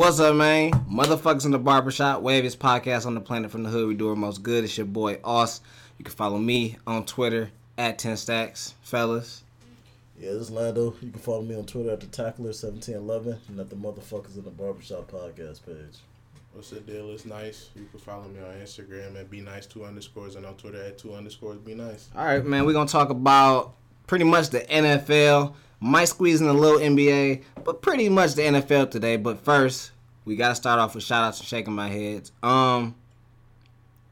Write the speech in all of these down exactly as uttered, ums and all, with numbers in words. What's up, man? Motherfuckers in the barbershop, waviest podcast on the planet from the hood. We do our most good. It's your boy, Aus. You can follow me on Twitter, at ten stacks. Fellas. Yeah, this is Lando. You can follow me on Twitter at the Tackler seventeen eleven and at the Motherfuckers in the Barbershop podcast page. What's the deal? It's nice. You can follow me on Instagram at be nice two underscores and on Twitter at two underscores be nice. All right, man. We're gonna talk about pretty much the N F L. Might squeeze in a little N B A, but pretty much the N F L today. But first, we gotta start off with shout outs and shaking my heads. Um.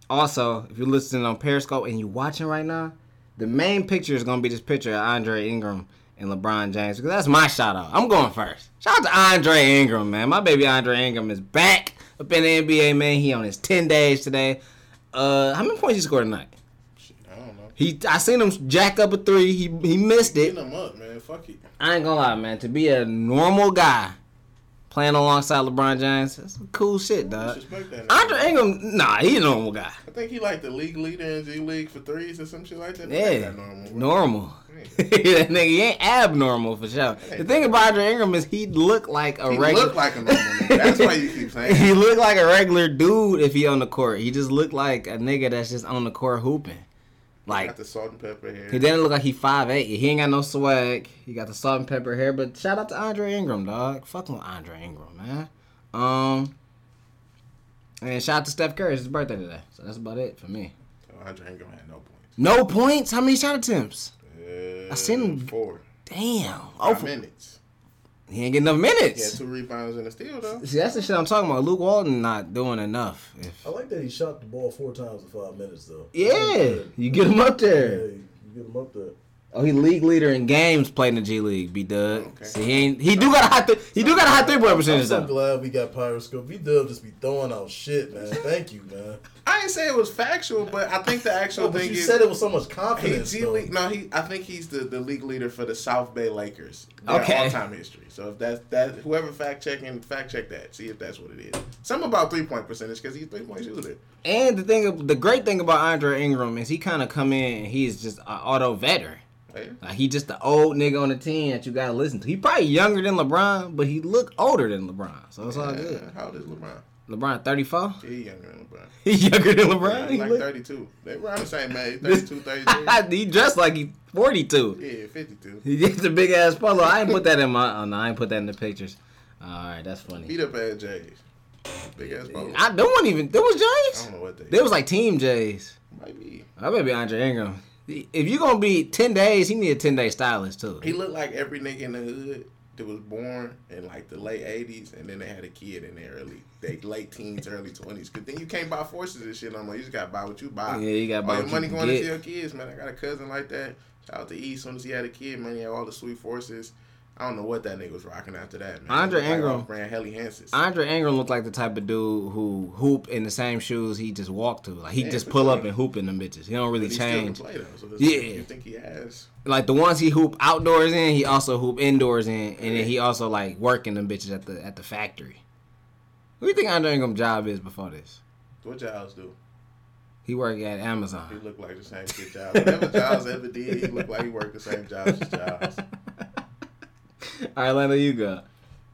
Also, if you're listening on Periscope and you're watching right now, the main picture is gonna be this picture of Andre Ingram and LeBron James because that's my shout out. I'm going first. Shout out to Andre Ingram, man. My baby Andre Ingram is back. Up in the N B A, man, he on his ten days today. Uh, how many points he scored tonight? Shit, I don't know. He, I seen him jack up a three. He he missed it. Get him up, man. Fuck it. I ain't gonna lie, man. To be a normal guy playing alongside LeBron James, that's some cool shit, dog. Andre Ingram, nah, he's a normal guy. I think he like the league leader in G League for threes or some shit like that. Yeah, that normal. normal. That nigga, he ain't abnormal for sure. The thing about Andre Ingram is he look like a he regular. He look like a normal nigga. That's why you keep saying. He look like a regular dude if he on the court. He just look like a nigga that's just on the court hooping. Like he got the salt and pepper hair. He didn't look like he five eight. He ain't got no swag. He got the salt and pepper hair. But shout out to Andre Ingram, dog. Fucking with Andre Ingram, man. Um, and shout out to Steph Curry. It's his birthday today, so that's about it for me. So Andre Ingram had no points. No points? How many shot attempts? I seen him. Four. Damn. Oh, for minutes. He ain't getting enough minutes. He had two rebounds and a steal, though. See, that's the shit I'm talking about. Luke Walton not doing enough. If... I like that he shot the ball four times in five minutes, though. Yeah. You get him up there. Yeah, you get him up there. Oh, he league leader in games played in the G League, B-Dub. Okay. See, he ain't, he do got a high th- he do got a high three-point percentage. I'm so glad we got Pyroscope. B-Dub just be throwing out shit, man. Thank you, man. I didn't say it was factual, but I think the actual no, but thing you is... you said it with so much confidence, he G League, No, he. I think he's the, the league leader for the South Bay Lakers. Their okay. all-time history. So if that's, that, whoever fact-checking, fact-check that. See if that's what it is. Something about three-point percentage because he's a three-point shooter. And the thing, the great thing about Andre Ingram is he kind of come in and he's just an auto-veteran. Like he just the old nigga on the team that you gotta listen to. He probably younger than LeBron, but he look older than LeBron, so it's yeah, all good. How old is LeBron? LeBron thirty-four? Yeah, he younger than LeBron. He younger than LeBron? Yeah, he like thirty-two. They around the same age, thirty-two, thirty-three. He dressed like he forty-two. Yeah, fifty-two. He did the big ass polo. I ain't put that in my. Oh no, I ain't put that in the pictures. All right, that's funny. Beat up ass J's. Big ass polo. I don't want even. There was J's. I don't know what they. There was like team J's. Might be. I better be Andre Ingram. If you're going to be ten days, he need a ten-day stylist, too. He looked like every nigga in the hood that was born in, like, the late eighties, and then they had a kid in their early, they late teens, early twenties. Because then you can't buy forces and shit. I'm like, you just got to buy what you buy. Yeah, you got to buy all what your you money going get. Into your kids, man. I got a cousin like that. Shout out to E. As soon as he had a kid, man, he had all the sweet forces. I don't know what that nigga was rocking after that, man. Andre Ingram. Brand Helly Hansis. Andre Ingram looked like the type of dude who hoop in the same shoes he just walked to. Like, he yeah, just pull up and hoop in them bitches. He don't really but he change. Still can play, though, so yeah. You think he has. Like, the ones he hoop outdoors in, he also hoop indoors in. And yeah. then he also, like, working them bitches at the at the factory. What do you think Andre Ingram's job is before this? What jobs do? He worked at Amazon. He looked like the same shit jobs. Whatever Giles ever did, he looked like he worked the same jobs as Giles. All right, Lando, you go.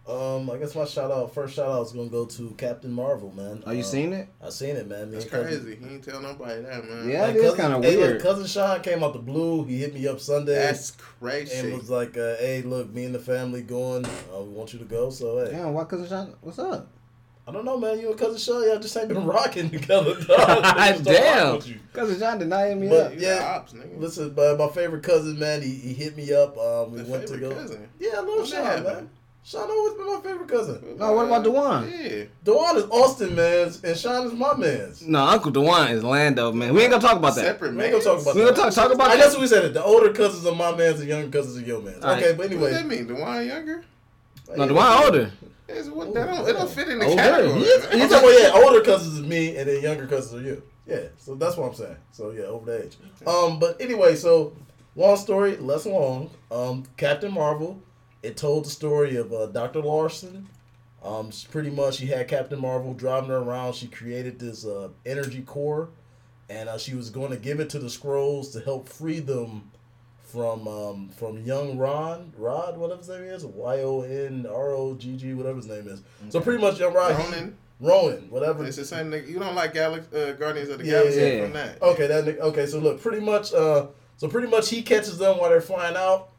Um, I guess my shout out, first shout out is gonna go to Captain Marvel, man. Oh, you um, seen it? I seen it, man. Me That's crazy. Cousin, he ain't tell nobody that, man. Yeah, like, it's kind of weird. Hey, look, cousin Sean came out the blue. He hit me up Sunday. That's crazy. And was like, uh, "Hey, look, me and the family going. I uh, want you to go." So, hey. Damn, why cousin Sean? What's up? I don't know, man. You and cousin Sean, y'all just ain't been rocking together, dog. Damn, cousin Sean denying me but, up. Yeah, ops, nigga. Listen, my, my favorite cousin, man, he, he hit me up. Um, we the went to go. Cousin? Yeah, I love Sean, man. man. Sean always been my favorite cousin. Well, no, what about Dewan? Yeah, Dewan is Austin man's, and Sean is my man's. No, Uncle Dewan is Lando, man. We ain't gonna talk about that. Separate, man. We ain't gonna talk about we that. We gonna talk, talk about. I guess that. We said it. The older cousins are my man's, and younger cousins are your man's. All okay, right. But anyway, what does that mean? Dewan younger? No, yeah. Dewan older. It's what, Ooh, that don't, it don't fit in the older. Category. He I'm talking about, yeah, older cousins is me, and then younger cousins are you. Yeah, so that's what I'm saying. So, yeah, over the age. Um, but anyway, so long story, less long. Um, Captain Marvel, it told the story of uh, Doctor Larson. Um, pretty much, she had Captain Marvel driving her around. She created this uh, energy core, and uh, she was going to give it to the Skrulls to help free them from um, from Young Ron, Rod, whatever his name is, Y O N R O G G, whatever his name is. Okay. So pretty much Young Rod. Ronan. Ronan, whatever. It's the same nigga. You don't like Gal- uh, Guardians of the yeah, Galaxy yeah. from that. Okay, that nigga. Okay, so look, pretty much, uh, so pretty much he catches them while they're flying out.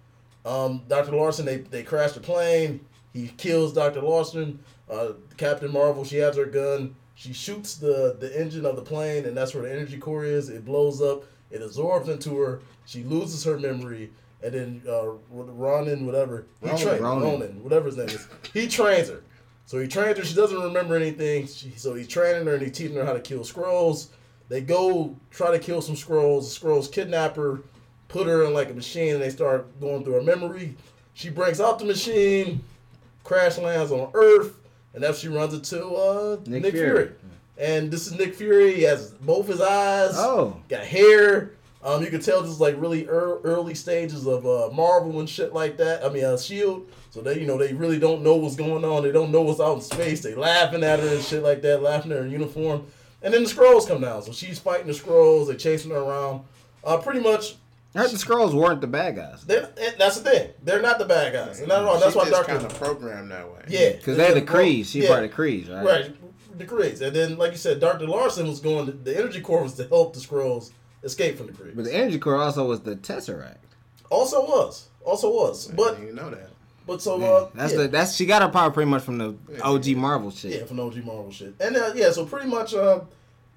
Um, Doctor Larson, they, they crash the plane. He kills Doctor Larson. Uh, Captain Marvel, she has her gun. She shoots the, the engine of the plane, and that's where the energy core is. It blows up. It absorbs into her. She loses her memory. And then uh, Ronan, whatever. He Ronan, tra- Ronan. Ronan, whatever his name is. He trains her. So he trains her. She doesn't remember anything. She, so he's training her, and he's teaching her how to kill Skrulls. They go try to kill some Skrulls. The Skrulls kidnap her, put her in like a machine, and they start going through her memory. She breaks out the machine, crash lands on Earth, and that's she runs into uh, Nick, Nick Fury. Fury. And this is Nick Fury. He has both his eyes. Oh. Got hair. Um, you can tell this is like really er- early stages of uh, Marvel and shit like that. I mean, uh, S H I E L D. So they, you know, they really don't know what's going on. They don't know what's out in space. They laughing at her and shit like that, laughing at her in uniform. And then the Skrulls come down. So she's fighting the Skrulls. They're chasing her around. Uh, pretty much. I heard the Skrulls weren't the bad guys. That's the thing. They're not the bad guys. And not at all. That's why Doctor kind of programmed that way. Yeah. Because they had the Krees. She yeah. brought the Krees, right? Right. The Krees. And then, like you said, Doctor Larson was going to, the energy core was to help the Skrulls escape from the Krees. But the energy core also was the Tesseract. Also was. Also was. But I didn't even know that. But so yeah, uh, that's yeah. the that's she got her power pretty much from the O G Marvel shit. Yeah, from the O G Marvel shit. And uh, yeah, so pretty much, uh,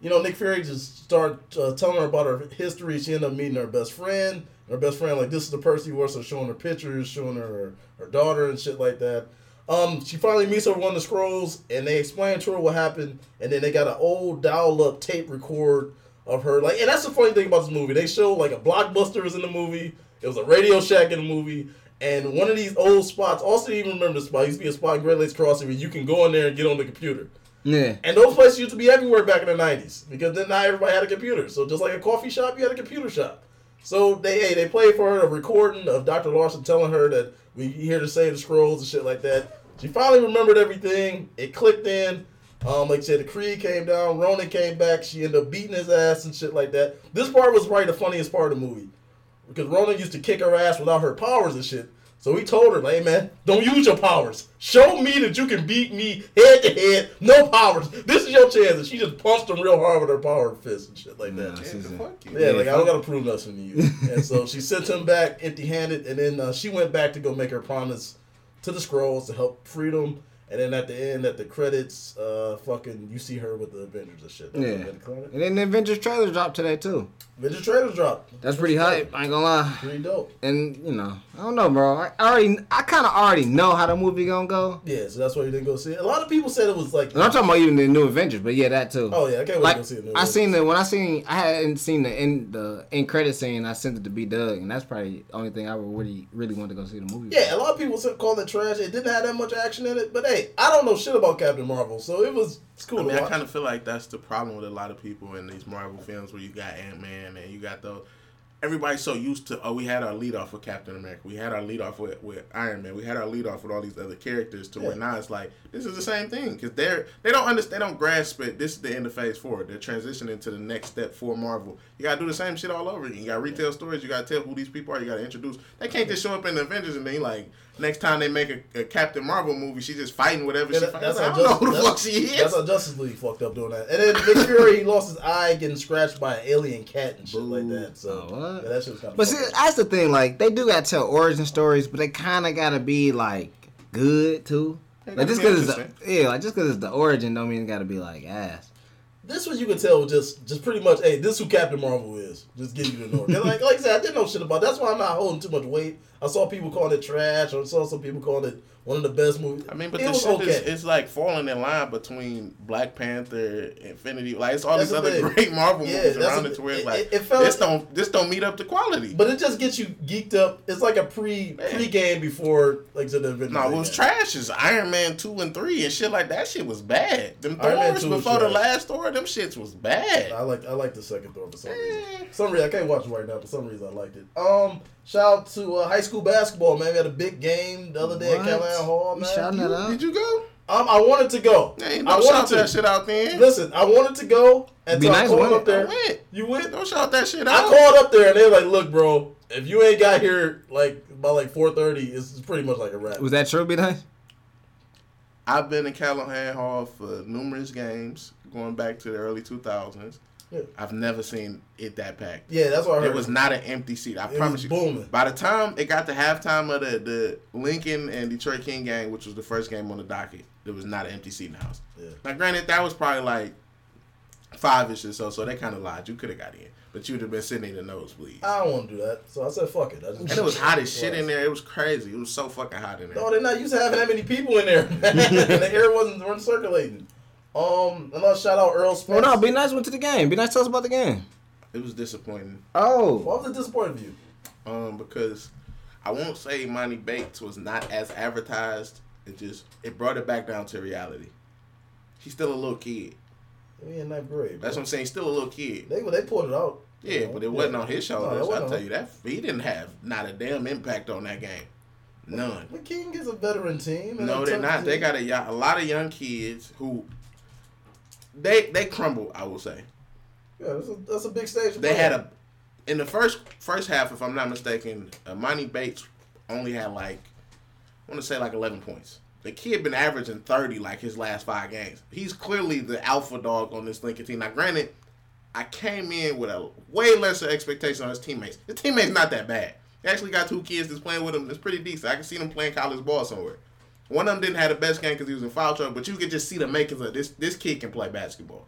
you know, Nick Fury just started uh, telling her about her history. She ended up meeting her best friend. Her best friend, like, this is the person you were, so showing her pictures, showing her her daughter and shit like that. Um, she finally meets her one of the Skrulls, and they explain to her what happened, and then they got an old dial-up tape record of her. Like, and that's the funny thing about this movie. They show like a Blockbuster is in the movie. It was a Radio Shack in the movie. And one of these old spots, also you remember the spot, used to be a spot in Great Lakes Crossing where you can go in there and get on the computer. Yeah. And those places used to be everywhere back in the nineties because then not everybody had a computer. So just like a coffee shop, you had a computer shop. So they hey, they played for her a recording of Doctor Larson telling her that we here to save the Skrulls and shit like that. She finally remembered everything. It clicked in. Um, like you said, the Kree came down. Ronan came back. She ended up beating his ass and shit like that. This part was probably the funniest part of the movie. Because Ronan used to kick her ass without her powers and shit. So he told her, hey, man, don't use your powers. Show me that you can beat me head to head. No powers. This is your chance. And she just punched him real hard with her power fist and shit like that. No, yeah, fuck you. yeah, like, I don't got to prove nothing to you. And so she sent him back empty-handed. And then uh, she went back to go make her promise to the Skrulls to help freedom. And then at the end, at the credits, uh, fucking, you see her with the Avengers and shit. That's yeah. And then the Avengers trailer dropped today, too. Avengers trailer dropped. That's, That's pretty hype. I ain't gonna lie. Pretty dope. And, you know, I don't know, bro. I already, I kind of already know how the movie gonna go. Yeah, so that's why you didn't go see it. A lot of people said it was like... And I'm talking about even the new Avengers, but yeah, that, too. Oh, yeah, I can't wait like, to go see the new I Avengers. Seen the, when I seen, I hadn't seen the end, the end credit scene, I sent it to B-Dug, and that's probably the only thing I really, really wanted to go see the movie. Yeah, about. A lot of people called it trash. It didn't have that much action in it, but hey, I don't know shit about Captain Marvel, so it was it's cool. I mean, to watch. I kind of feel like that's the problem with a lot of people in these Marvel films, where you got Ant-Man and you got those. Everybody's so used to. Oh, we had our lead off with Captain America. We had our lead off with, with Iron Man. We had our lead off with all these other characters. To yeah. where now it's like this is the same thing because they're they don't understand. They don't grasp it. This is the end of Phase Four. They're transitioning to the next step for Marvel. You gotta do the same shit all over again. You gotta retell yeah. stories. You gotta tell who these people are. You gotta introduce. They can't just show up in the Avengers and then like next time they make a, a Captain Marvel movie, she's just fighting whatever yeah, she fights. I don't just, know who the fuck she is. That's how Justice League fucked up doing that. And then Nick Fury he lost his eye getting scratched by an alien cat and shit Ooh. like that. So. Oh, yeah, that shit was kind of but fun. See, that's the thing. Like, they do got to tell origin stories, but they kind of got to be like good too. Like just because it's yeah, like just because it's the origin, don't mean it got to be like ass. This one you can tell just just pretty much. Hey, this is who Captain Marvel is. Just give you the origin. like like I said, I didn't know shit about. It. That's why I'm not holding too much weight. I saw people calling it trash, or I saw some people calling it one of the best movies. I mean, but the shit okay. is it's like falling in line between Black Panther, Infinity, like it's all that's these other thing. Great Marvel yeah, movies around a, it to where it's like it, it this like, don't this don't meet up to quality. But it just gets you geeked up. It's like a pre pre game before like the Avengers. No, it was trash. Is Iron Man two and three and shit like that shit was bad. Them Thors before the last Thor, them shits was bad. I like I like the second Thor for some eh. reason. For some reason I can't watch it right now. For some reason I liked it. Um. Shout out to uh, high school basketball, man. We had a big game the other day what? at Callahan Hall, man. You, did you go? Um, I wanted to go. There ain't no I wanted shout to. that shit out then. Listen, I wanted to go. And so nice I called up there. Went. You went? Don't shout that shit out. I called up there and they were like, look, bro, if you ain't got here like by like four thirty, it's pretty much like a wrap. Was that true, B-Nice? I've been in Callahan Hall for numerous games, going back to the early two thousands. Yeah. I've never seen it that packed. Yeah, that's what I heard. It was not an empty seat. I it promise you. Booming. By the time it got to halftime of the, the Lincoln and Detroit King game, which was the first game on the docket, there was not an empty seat in the house. Yeah. Now, granted, that was probably like five-ish or so, so they kind of lied. You could have got in, but you would have been sitting in the nosebleed. I don't want to do that, so I said, fuck it. I just and it was hot as shit in there. It was crazy. It was so fucking hot in there. No, they're not used to having that many people in there. And the air wasn't, wasn't circulating. Um, another shout-out, Earl Spence. Well, no, Be Nice went to the game. Be Nice, tell us about the game. It was disappointing. Oh. Why was it disappointing to you? Um, because I won't say Monty Bates was not as advertised. It just, it brought it back down to reality. He's still a little kid. We in that grade. Bro. That's what I'm saying. Still a little kid. They they pulled it out. Yeah, you know? But it wasn't yeah. on his shoulders. No, I'll tell you that. He didn't have not a damn impact on that game. None. But King is a veteran team. No, they're not. They got a, a lot of young kids who they they crumbled, I will say. Yeah, that's a, that's a big stage. They had a in the first first half, if I'm not mistaken, Monty Bates only had like I want to say like eleven points. The kid been averaging thirty like his last five games. He's clearly the alpha dog on this Lincoln team. Now, granted, I came in with a way lesser expectation on his teammates. His teammates not that bad. They actually got two kids that's playing with him. That's pretty decent. I can see them playing college ball somewhere. One of them didn't have the best game because he was in foul trouble, but you could just see the makings of this. This kid can play basketball.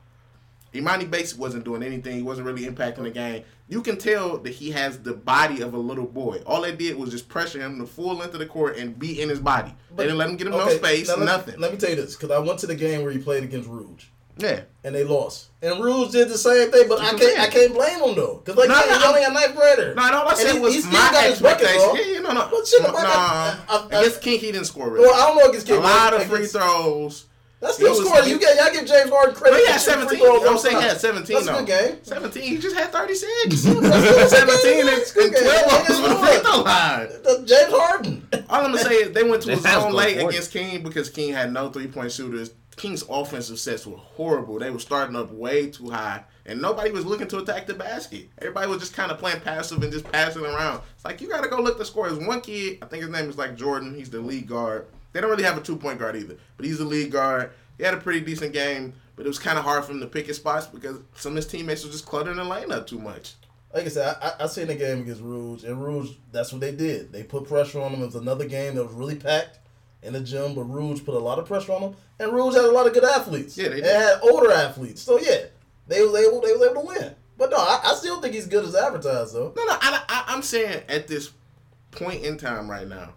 Imani Bates wasn't doing anything. He wasn't really impacting the game. You can tell that he has the body of a little boy. All they did was just pressure him the full length of the court and beat in his body. But, they didn't let him get him okay, no space, let nothing. Me, let me tell you this, because I went to the game where he played against Rouge. Yeah. And they lost. And Rouge did the same thing, but I can't, I can't blame him, though. Because, like, no, he's no, only a ninth grader. No, no, I said it was he, my expectation. Yeah, yeah, no, no. Well, shit, no, no. I, I, I, against King, he didn't score really. Well, I don't know against King. A lot of free throws. That's still scoring. You get, y'all give James Harden credit. But he had seventeen. I'm saying he had seventeen, though. That's a good game. seventeen. He just had thirty-six. seventeen and twelve was on the free throw line. James Harden. All I'm going to say is they went to a zone late against King because King had no three-point shooters. King's offensive sets were horrible. They were starting up way too high, and nobody was looking to attack the basket. Everybody was just kind of playing passive and just passing around. It's like, you got to go look the scores. One kid, I think his name is like Jordan. He's the lead guard. They don't really have a two-point guard either, but he's the lead guard. He had a pretty decent game, but it was kind of hard for him to pick his spots because some of his teammates were just cluttering the lane up too much. Like I said, I, I seen the game against Rouge, and Rouge, that's what they did. They put pressure on him. It was another game that was really packed in the gym, but Rouge put a lot of pressure on them, and Rouge had a lot of good athletes. Yeah, they did. They had older athletes, so yeah, they was able, they was able to win. But no, I, I still think he's good as advertised, though. No, no, I, I, I'm saying at this point in time right now,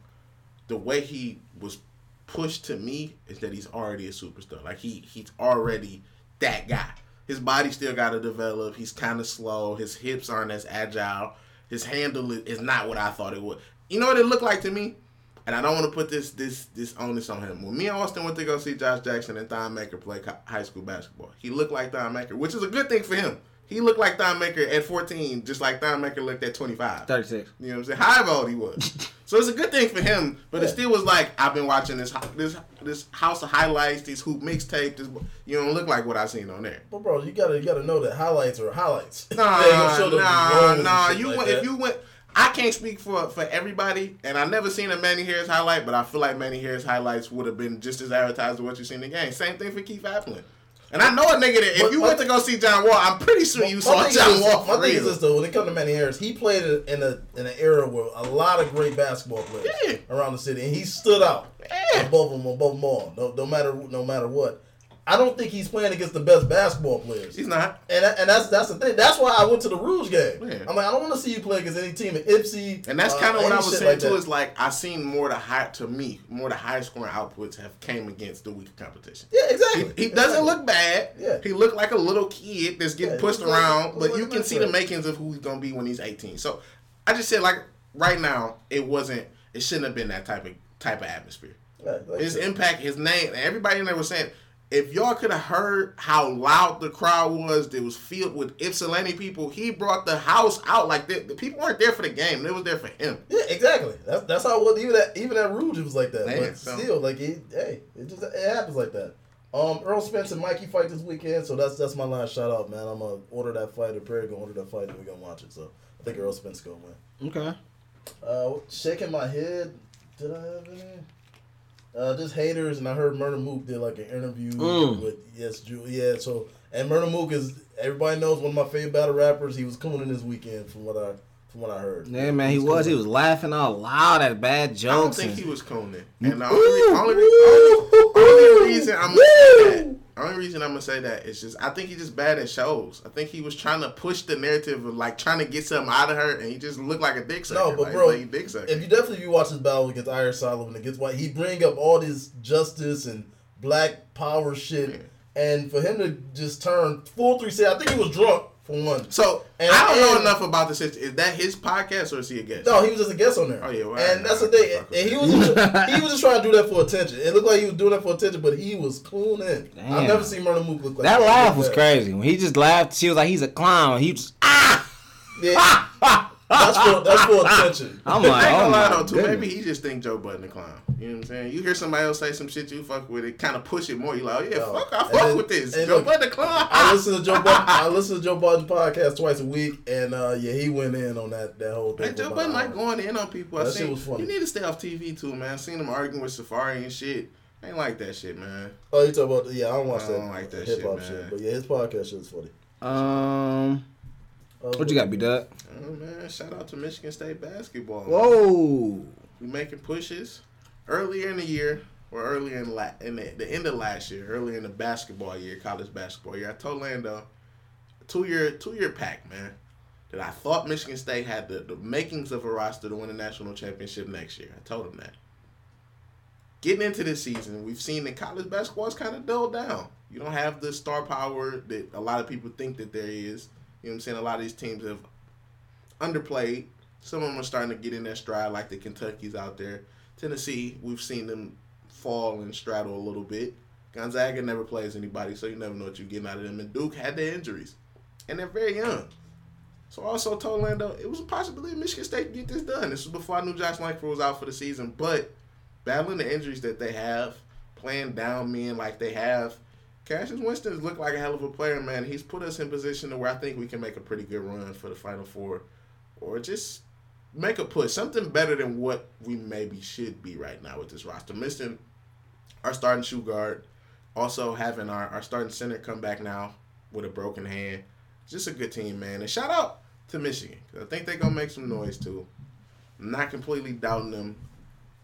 the way he was pushed to me is that he's already a superstar. Like he, he's already that guy. His body still got to develop. He's kind of slow. His hips aren't as agile. His handle is not what I thought it would. You know what it looked like to me? And I don't want to put this this this onus on him. When me and Austin went to go see Josh Jackson and Thon Maker play high school basketball, he looked like Thon Maker, which is a good thing for him. He looked like Thon Maker at fourteen, just like Thon Maker looked at twenty-five. thirty-six. You know what I'm saying? However old he was. So it's a good thing for him, but yeah. It still was like, I've been watching this this this house of highlights, these hoop mixtape. This, you don't look like what I seen on there. But bro, you gotta you gotta know that highlights are highlights. Nah, nah, nah. You like went, if you went. I can't speak for, for everybody, and I've never seen a Manny Harris highlight, but I feel like Manny Harris highlights would have been just as advertised as what you seen in the game. Same thing for Keith Applin. And I know a nigga that if but, you but, went to go see John Wall, I'm pretty sure you saw John Wall for real. My thing is this, though. When it comes to Manny Harris, he played in a in an era where a lot of great basketball players yeah. around the city, and he stood out yeah. above them, above them all, no, no, matter, no matter what. I don't think he's playing against the best basketball players. He's not. And and that's that's the thing. That's why I went to the Rouge game. Yeah. I'm like, I don't want to see you play against any team at I P S Y. And that's kind of uh, what I was saying, like too, is like I seen more the high, to me, more the high-scoring outputs have came against the weaker competition. Yeah, exactly. He, he exactly. doesn't look bad. Yeah. He looked like a little kid that's getting yeah, pushed around, like, but like you can see friend. the makings of who he's going to be when he's eighteen. So I just said, like, right now, it wasn't, it shouldn't have been that type of type of atmosphere. Right, like his that. impact, his name, everybody in there was saying, if y'all could have heard how loud the crowd was, it was filled with Ypsilanti people. He brought the house out. Like, they, the people weren't there for the game. They was there for him. Yeah, exactly. That's that's how it was. Even at, even at Rouge, it was like that. Man, but so. still, like, it, hey, it just it happens like that. Um, Earl Spence and Mikey fight this weekend, so that's that's my last shout out, man. I'm gonna order that fight. The prayer gonna order that fight, and we're gonna watch it. So I think Earl Spence gonna win. Okay. Uh, shaking my head. Did I have any? Uh, just haters, and I heard Murder Mook did like an interview mm. with Yes Jew. Yeah, so and Murder Mook is everybody knows one of my favorite battle rappers. He was cooning this weekend from what I from what I heard. Yeah, man, he, he was. was he was laughing out loud at bad jokes. I don't think and... he was cooning. And the only, ooh, only, ooh, only, ooh, only reason I'm gonna say that, only reason I'm gonna say that is just I think he's just bad at shows. I think he was trying to push the narrative of like trying to get something out of her, and he just looked like a dick sucker. No, but like, bro, like dick sucker. If you definitely if you watch his battle against Iron Solomon against White, he bring up all this justice and black power shit, yeah. and for him to just turn full three six, I think he was drunk. For one. So, and, I don't and, know enough about this. Is that his podcast or is he a guest? No, he was just a guest on there. Oh, yeah. Well, and that's the thing. And he was, just, he was just trying to do that for attention. It looked like he was doing that for attention, but he was cool in. I've never seen Murder Mook look like that. That laugh was crazy. When he just laughed, she was like, he's a clown. He just, ah! Yeah. Ah! Ah! That's for, that's for attention. I'm like, I ain't gonna lie though, too. Goodness. Maybe he just think Joe Budden a clown. You know what I'm saying? You hear somebody else say some shit, you fuck with it, kind of push it more. You like, oh, yeah, no. fuck, I fuck then, with this. Joe look, Budden a clown. I listen to Joe Budden. I listen to Joe Budden podcast twice a week, and uh, yeah, he went in on that that whole thing. Like, Joe Budden like going in on people. That I seen, shit was funny. You need to stay off T V too, man. I seen him arguing with Safari and shit. I ain't like that shit, man. Oh, you talking about? The, yeah, I don't watch I don't that. Like that hip hop shit, shit, but yeah, his podcast shit is funny. Um. Uh, what you got, B-Dub? Oh, man, shout out to Michigan State basketball. Whoa. Man. We making pushes. Earlier in the year, or earlier in, la- in the, the end of last year, earlier in the basketball year, college basketball year, I told Lando, two-year two-year pack, man, that I thought Michigan State had the, the makings of a roster to win the national championship next year. I told him that. Getting into this season, we've seen that college basketball is kind of dulled down. You don't have the star power that a lot of people think that there is. You know what I'm saying? A lot of these teams have underplayed. Some of them are starting to get in their stride, like the Kentucky's out there. Tennessee, we've seen them fall and straddle a little bit. Gonzaga never plays anybody, so you never know what you're getting out of them. And Duke had their injuries, and they're very young. So I also told Lando, it was a possibility Michigan State could get this done. This was before I knew Josh Langford was out for the season. But battling the injuries that they have, playing down men like they have, Cassius Winston's looked like a hell of a player, man. He's put us in position to where I think we can make a pretty good run for the Final Four or just make a push. Something better than what we maybe should be right now with this roster. Missing our starting shoe guard, also having our, our starting center come back now with a broken hand. Just a good team, man. And shout out to Michigan, because I think they're going to make some noise, too. I'm not completely doubting them.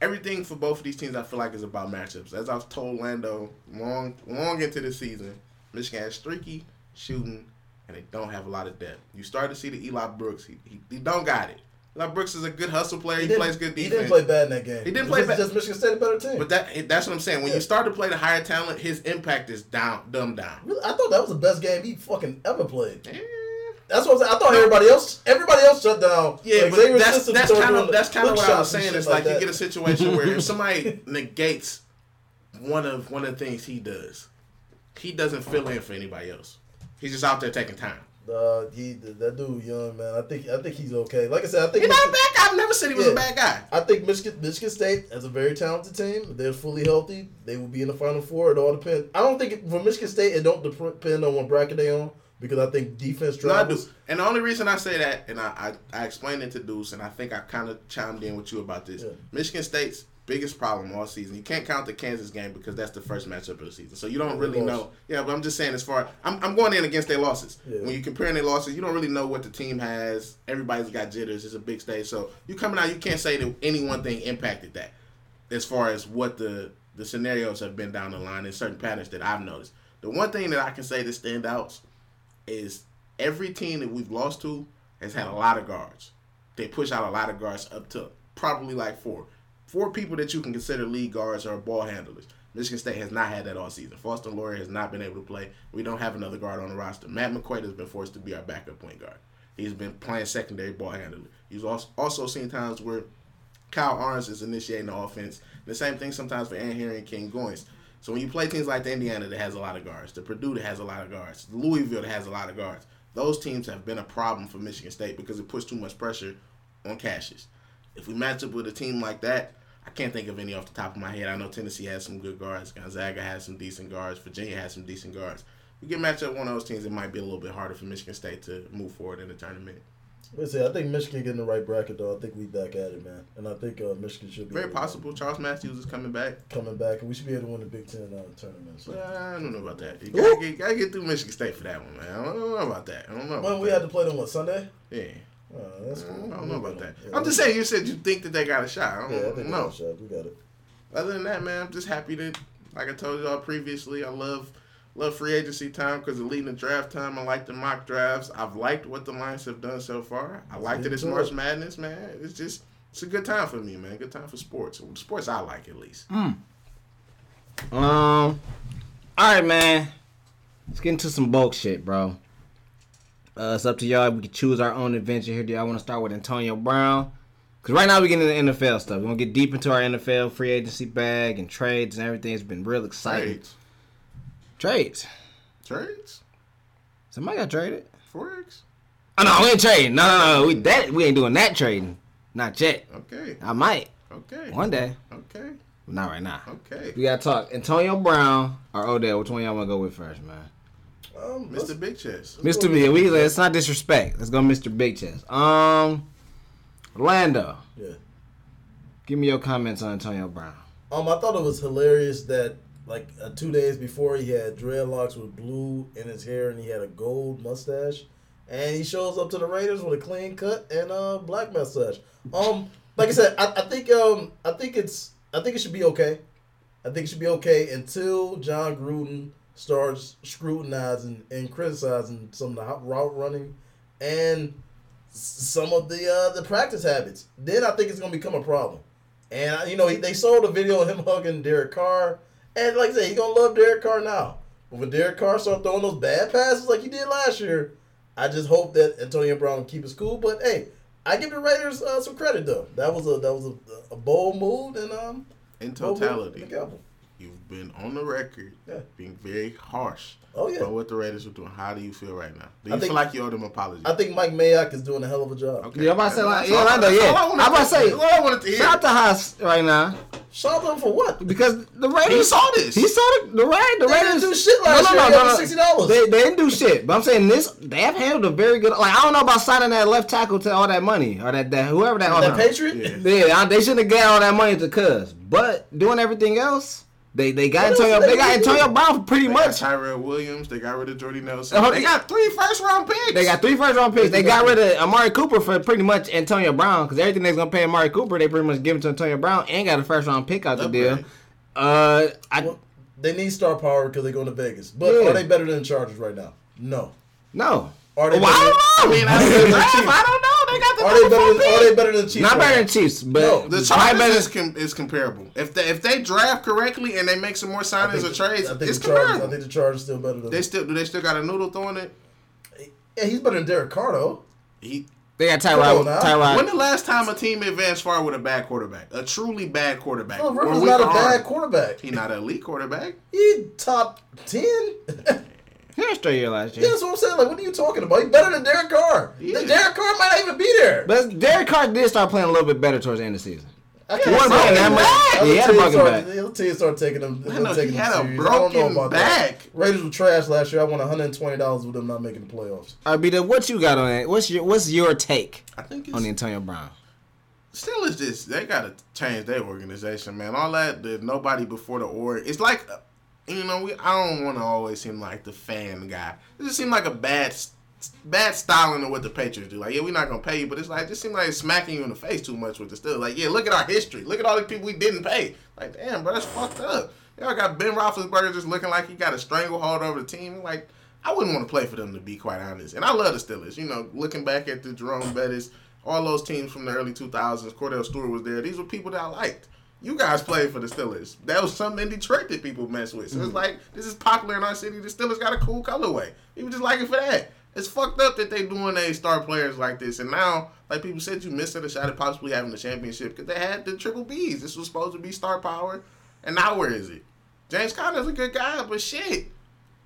Everything for both of these teams, I feel like, is about matchups. As I've told Lando long long into the season, Michigan has streaky shooting, and they don't have a lot of depth. You start to see the Eli Brooks. He, he, he don't got it. Eli Brooks is a good hustle player. He, he plays good defense. He didn't play bad in that game. He didn't play bad. Just Michigan State a better team. But that that's what I'm saying. When yeah. you start to play the higher talent, his impact is down, dumbed down. Really? I thought that was the best game he fucking ever played. Yeah. That's what I'm saying. I thought everybody else, everybody else shut down. Yeah, like, but that's that's kind of that's kind of what I was saying. It's like, like you get a situation where if somebody negates one of one of the things he does, he doesn't fill in for anybody else. He's just out there taking time. Uh, he, that dude, young man. I think I think he's okay. Like I said, I think he's not a bad guy. I've never said he was yeah, a bad guy. I think Michigan Michigan State has a very talented team. They're fully healthy. They will be in the Final Four. It all depends. I don't think it, for Michigan State it don't depend on what bracket they on. Because I think defense travels. No, I do. And the only reason I say that, and I, I, I explained it to Deuce, and I think I kind of chimed in with you about this. Yeah. Michigan State's biggest problem all season. You can't count the Kansas game because that's the first matchup of the season. So you don't really know. Yeah, but I'm just saying as far – I'm I'm going in against their losses. Yeah. When you're comparing their losses, you don't really know what the team has. Everybody's got jitters. It's a big stage. So you coming out, you can't say that any one thing impacted that as far as what the, the scenarios have been down the line and certain patterns that I've noticed. The one thing that I can say that stand out – is every team that we've lost to has had a lot of guards. They push out a lot of guards up to probably like four. Four people that you can consider lead guards or ball handlers. Michigan State has not had that all season. Foster Laurie has not been able to play. We don't have another guard on the roster. Matt McQuaid has been forced to be our backup point guard. He's been playing secondary ball handler. You've also seen times where Kyle Arns is initiating the offense. The same thing sometimes for Aaron Henry and King Goins. So when you play teams like the Indiana that has a lot of guards, the Purdue that has a lot of guards, the Louisville that has a lot of guards, those teams have been a problem for Michigan State because it puts too much pressure on Cassius. If we match up with a team like that, I can't think of any off the top of my head. I know Tennessee has some good guards. Gonzaga has some decent guards. Virginia has some decent guards. If we get matched up with one of those teams, it might be a little bit harder for Michigan State to move forward in the tournament. Let's see, I think Michigan getting the right bracket, though. I think we back at it, man. And I think uh, Michigan should be... Very possible. Charles Matthews is coming back. Coming back. And we should be able to win the Big Ten uh, tournament. So. Uh, I don't know about that. You got to get, get through Michigan State for that one, man. I don't know about that. I don't know about Well, we that. had to play them, what, Sunday? Yeah. Uh, that's cool. I don't, I don't know about that. Yeah, I'm just saying, you said you think that they got a shot. I don't, yeah, I think no. They got a shot. We got it. Other than that, man, I'm just happy that, like I told y'all previously, I love... Love free agency time because it's leading to draft time. I like the mock drafts. I've liked what the Lions have done so far. I like that it's March Madness, man. It's just, it's a good time for me, man. Good time for sports. Sports I like, at least. Mm. Um, all right, man. Let's get into some bulk shit, bro. Uh, it's up to y'all. We can choose our own adventure here. Do y'all want to start with Antonio Brown? Because right now we're getting into the N F L stuff. We're going to get deep into our N F L free agency bag and trades and everything. It's been real exciting. Trades. Trades. Trades? Somebody got traded. Forex? Oh, no, we ain't trading. No, no, no. We, that, we ain't doing that trading. Not yet. Okay. I might. Okay. One day. Okay. Not right now. Okay. We got to talk. Antonio Brown or Odell. Which one y'all want to go with first, man? Um, Mister Big Chest. Mister Big. We, it's not disrespect. Let's go Mister Big Chest. Um, Orlando. Yeah. Give me your comments on Antonio Brown. Um, I thought it was hilarious that Like, uh, two days before, he had dreadlocks with blue in his hair, and he had a gold mustache. And he shows up to the Raiders with a clean cut and a black mustache. Um, like I said, I, I think um, I think it's I think it should be okay. I think it should be okay until John Gruden starts scrutinizing and criticizing some of the route running and some of the uh, the practice habits. Then I think it's gonna become a problem. And you know, they sold a video of him hugging Derek Carr. And like I said, he's going to love Derek Carr now. But when Derek Carr starts throwing those bad passes like he did last year, I just hope that Antonio Brown will keep his cool. But, hey, I give the Raiders uh, some credit, though. That was a that was a, a bold move. And um, in totality, you've been on the record yeah. being very harsh oh, yeah. about what the Raiders are doing. How do you feel right now? Do you I feel think, like you owe them an apology? I think Mike Mayock is doing a hell of a job. Okay. Yeah, I'm about to say, like, yeah, I know, yeah. I I'm about to say, I wanted to hear. Shout out to Haas right now. Shout out for what? Because the Raiders... He saw this. He saw the, the, Ra- the they Raiders... They didn't do shit last no, no, no, year. No, no, no. sixty dollars. They, they didn't do shit. But I'm saying this... They have handled a very good... Like, I don't know about signing that left tackle to all that money. Or that... that whoever that... That Patriot? Yeah. yeah, they shouldn't have got all that money to Cuz. But doing everything else... They they got what Antonio they, they got Antonio Brown pretty they much. They got Tyrell Williams. They got rid of Jordy Nelson. Uh, they got three first round picks. They got three first round picks. They got rid of Amari Cooper for pretty much Antonio Brown because everything they're gonna pay Amari Cooper, they pretty much give it to Antonio Brown and got a first round pick out the okay. deal. Uh, I well, they need star power because they're going to Vegas. But yeah. are they better than the Chargers right now? No. No. Are they? Well, I don't know. I mean, I, the I don't know. They got the are, they better, are they better than Chiefs? Not better than Chiefs, but no, the Chargers is, com- is comparable. If they if they draft correctly and they make some more signings or trades, it's comparable. I think the Chargers still better than. They still do. They still got a noodle throwing it. Yeah, he's better than Derek Carr though. He they got Tyrod. Tyrod. When the last time a team advanced far with a bad quarterback, a truly bad quarterback? No, Rivers not a bad quarterback. He's not an elite quarterback. He top ten. Year last year. Yeah, that's what I'm saying. Like, what are you talking about? He's better than Derek Carr. Yeah. Derek Carr might not even be there. But Derek Carr did start playing a little bit better towards the end of the season. I can't he wasn't that much. He had a broken back. The team started taking him. He had a broken back. Raiders were trash last year. I won one hundred twenty dollars with them not making the playoffs. All right, B-Dub, what you got on that? What's your What's your take I think on Antonio Brown? Still, is this? They got to change their organization, man. All that, there's nobody before the org. It's like... You know, we, I don't want to always seem like the fan guy. It just seemed like a bad bad styling of what the Patriots do. Like, yeah, we're not going to pay you, but it's like, it just seemed like it's smacking you in the face too much with the stuff. Like, yeah, look at our history. Look at all the people we didn't pay. Like, damn, bro, that's fucked up. Y'all got Ben Roethlisberger just looking like he got a stranglehold over the team. Like, I wouldn't want to play for them, to be quite honest. And I love the Steelers. You know, looking back at the Jerome Bettis, all those teams from the early two thousands, Cordell Stewart was there. These were people that I liked. You guys played for the Steelers. That was something in Detroit that people mess with. So it's like, this is popular in our city. The Steelers got a cool colorway. People just like it for that. It's fucked up that they doing they star players like this. And now, like people said, you missed a shot at possibly having the championship because they had the triple Bs. This was supposed to be star power. And now where is it? James Conner's a good guy, but shit,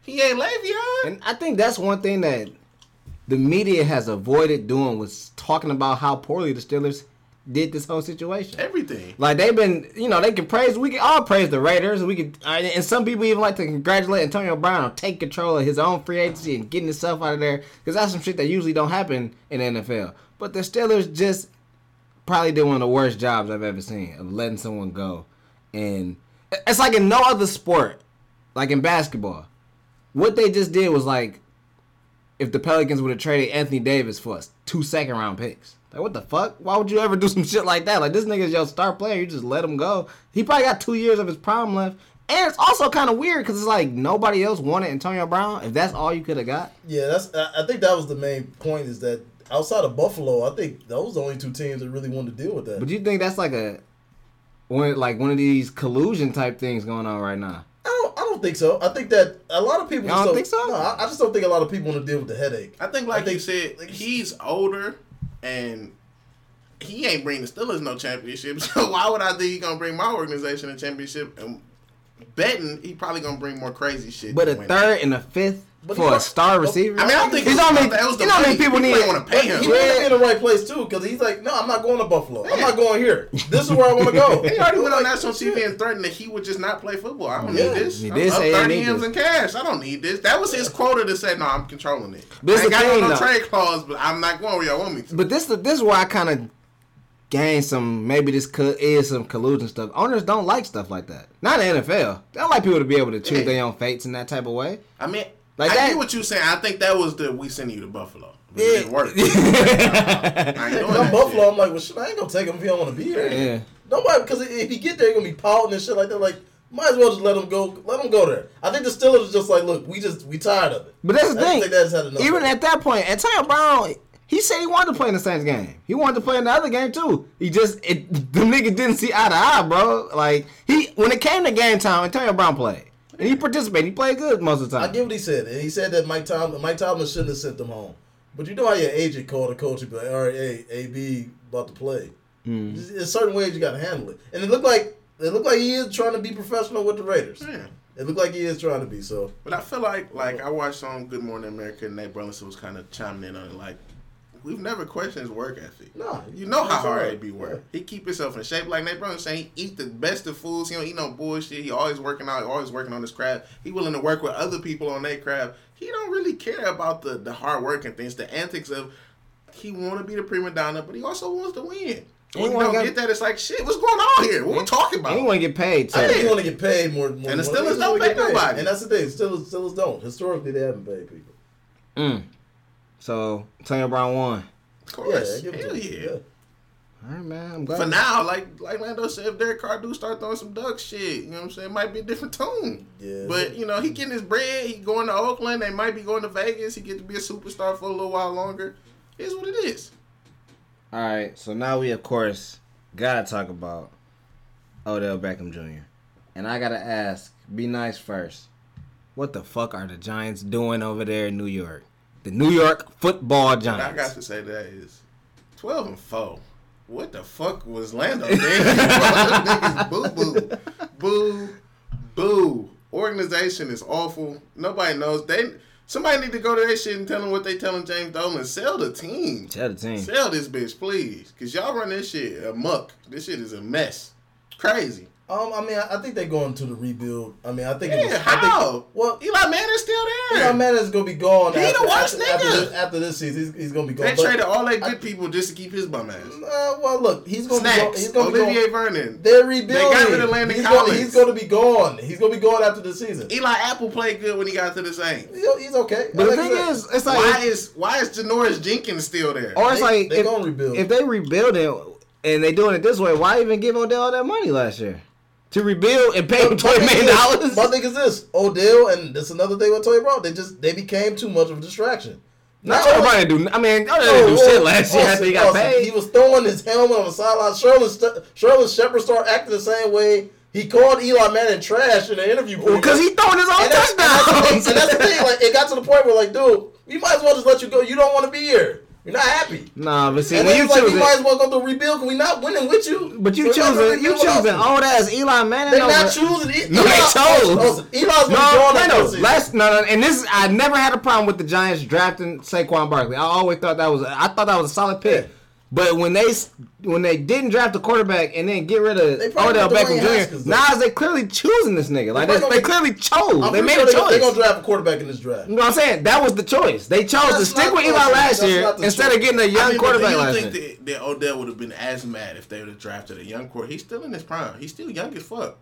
he ain't Le'Veon. And I think that's one thing that the media has avoided doing, was talking about how poorly the Steelers did this whole situation. Everything. Like, they've been, you know, they can praise, we can all praise the Raiders. We can, and some people even like to congratulate Antonio Brown on taking control of his own free agency and getting himself out of there, because that's some shit that usually don't happen in the N F L. But the Steelers just probably did one of the worst jobs I've ever seen of letting someone go. And it's like in no other sport, like in basketball, what they just did was like, if the Pelicans would have traded Anthony Davis for us, two second round picks. Like, what the fuck? Why would you ever do some shit like that? Like, this nigga's your star player. You just let him go. He probably got two years of his prime left. And it's also kind of weird because it's like nobody else wanted Antonio Brown if that's all you could have got. Yeah, that's. I think that was the main point, is that outside of Buffalo, I think those are the only two teams that really wanted to deal with that. But you think that's like a one, like one of these collusion type things going on right now? I don't, I don't think so. I think that a lot of people... You don't so, think so? No, I, I just don't think a lot of people want to deal with the headache. I think, like I think, you said, like, he's older and he ain't bringing the Steelers no championship, so why would I think he's going to bring my organization a championship? And betting, he probably going to bring more crazy shit. But a third that. and a fifth but for a star receiver? I mean, I don't think... He's only, that was the you don't think people need... People want to pay him. He yeah. be in the right place, too, because he's like, no, I'm not going to Buffalo. Yeah. I'm not going here. This is where I want to go. He already went on national T V and threatened that he would just not play football. I don't yeah. need this. I'm this up thirty M's in cash. I don't need this. That was his quota to say, no, I'm controlling it. This I ain't got no though. trade clause, but I'm not going where y'all want me to. But this, this is where I kind of gain some... Maybe this co- is some collusion stuff. Owners don't like stuff like that. Not in the N F L. They don't like people to be able to choose yeah. their own fates in that type of way. I mean... Like I that. get what you're saying. I think that was the we sending you to Buffalo. It yeah. didn't work. I ain't doing I'm that Buffalo, shit. I'm like, well, shit, I ain't going to take him if he don't want to be there. Yeah. Nobody, because if he get there, he's going to be pouting and shit like that. Like, might as well just let him go. Let him go there. I think the Steelers are just like, look, we just, we tired of it. But that's the I thing. That's had Even of at that point, Antonio Brown, he said he wanted to play in the Saints game. He wanted to play in the other game, too. He just, it, the nigga didn't see eye to eye, bro. Like, he when it came to game time, Antonio Brown played. And he participated. He played good most of the time. I get what he said. And he said that Mike Tomlin, Mike Tomlin shouldn't have sent them home. But you know how your agent called a coach and be like, all right, hey, A B about to play. Mm. There's certain ways you got to handle it. And it looked like it looked like he is trying to be professional with the Raiders. Yeah. It looked like he is trying to be, so. But I feel like, like I watched on Good Morning America and Nate Burleson was kind of chiming in on it, like, we've never questioned his work ethic. No. You know how hard right. A B work. Yeah. He keep himself in shape. Like Nate Brown saying, he eat the best of foods. He don't eat no bullshit. He always working out. He always working on his craft. He willing to work with other people on their craft. He don't really care about the, the hard work and things. The antics of he want to be the prima donna, but he also wants to win. When you don't get, get that, it's like, shit, what's going on here? What we talking about? He want to get paid, too. I think he want to get paid more. more and the Steelers don't pay nobody. And that's the thing. Steelers, Steelers don't. Historically, they haven't paid people. Mm. So, Antonio Brown won. Of course. Yeah, Hell yeah. yeah. All right, man. I'm glad. For now, like like Lando said, if Derek Carr do start throwing some duck shit, you know what I'm saying? It might be a different tune. Yeah. But, you know, he getting his bread. He going to Oakland. They might be going to Vegas. He get to be a superstar for a little while longer. It's what it is. All right. So, now we, of course, got to talk about Odell Beckham Junior And I got to ask, be nice first. What the fuck are the Giants doing over there in New York? The New York Football Giants. What I got to say that is twelve and four. What the fuck was Lando doing? Boo boo, boo boo. Organization is awful. Nobody knows. They somebody need to go to that shit and tell them what they telling James Dolan. Sell the team. Sell the team. Sell this bitch, please, because y'all run this shit amok. This shit is a mess. Crazy. Um, I mean, I think they're going to the rebuild. I mean, I think... Yeah, it was, how? I think, well, Eli Manning's still there. Eli Manning's going to be gone. He's the worst after, nigga. After this, after this season, he's, he's going to be gone. They but traded all their good I, people just to keep his bum ass. Uh, well, look, he's going to be gone. He's gonna Olivier be gone. Vernon. They're rebuilding. They got rid of Landon he's Collins. Gonna, he's going to be gone. He's going to be gone after the season. Eli Apple played good when he got to the Saints. He's, he's okay. But I the thing is, it's like... Why is, why is Janoris Jenkins still there? Or it's they, like... They're going to rebuild. If they rebuild it and they doing it this way, why even give Odell all that money last year? To rebuild and pay him twenty million dollars? My thing is this. Odell, and this is another thing with Tony Brown, they just they became too much of a distraction. Not everybody do. I mean, Odell didn't do shit last year after he got paid. He was throwing his helmet on the sideline. Sterling Shepard started acting the same way. He called Eli Manning trash in an interview. Because he throwing his own touchdowns. And that's the thing. Like, it got to the point where, like, dude, we might as well just let you go. You don't want to be here. You're not happy. Nah, but see, and when you like, choosing, you might as well go through rebuild because we not winning with you. But you so choosing, you choosing all that as Eli Manning. They not choosing it. No, Eli, they chose. Eli's no, no, last no, no, and this I never had a problem with the Giants drafting Saquon Barkley. I always thought that was, I thought that was a solid pick. Yeah. But when they when they didn't draft the quarterback and then get rid of Odell Beckham Junior, now they clearly choosing this nigga. Like they, they, they clearly chose. They made sure a choice. They're gonna draft a quarterback in this draft. You know what I'm saying? That was the choice. They chose that's to stick with Eli last year instead choice. Of getting a young I mean, quarterback you last year. I think that, that Odell would have been as mad if they would have drafted a young quarterback. He's still in his prime. He's still young as fuck.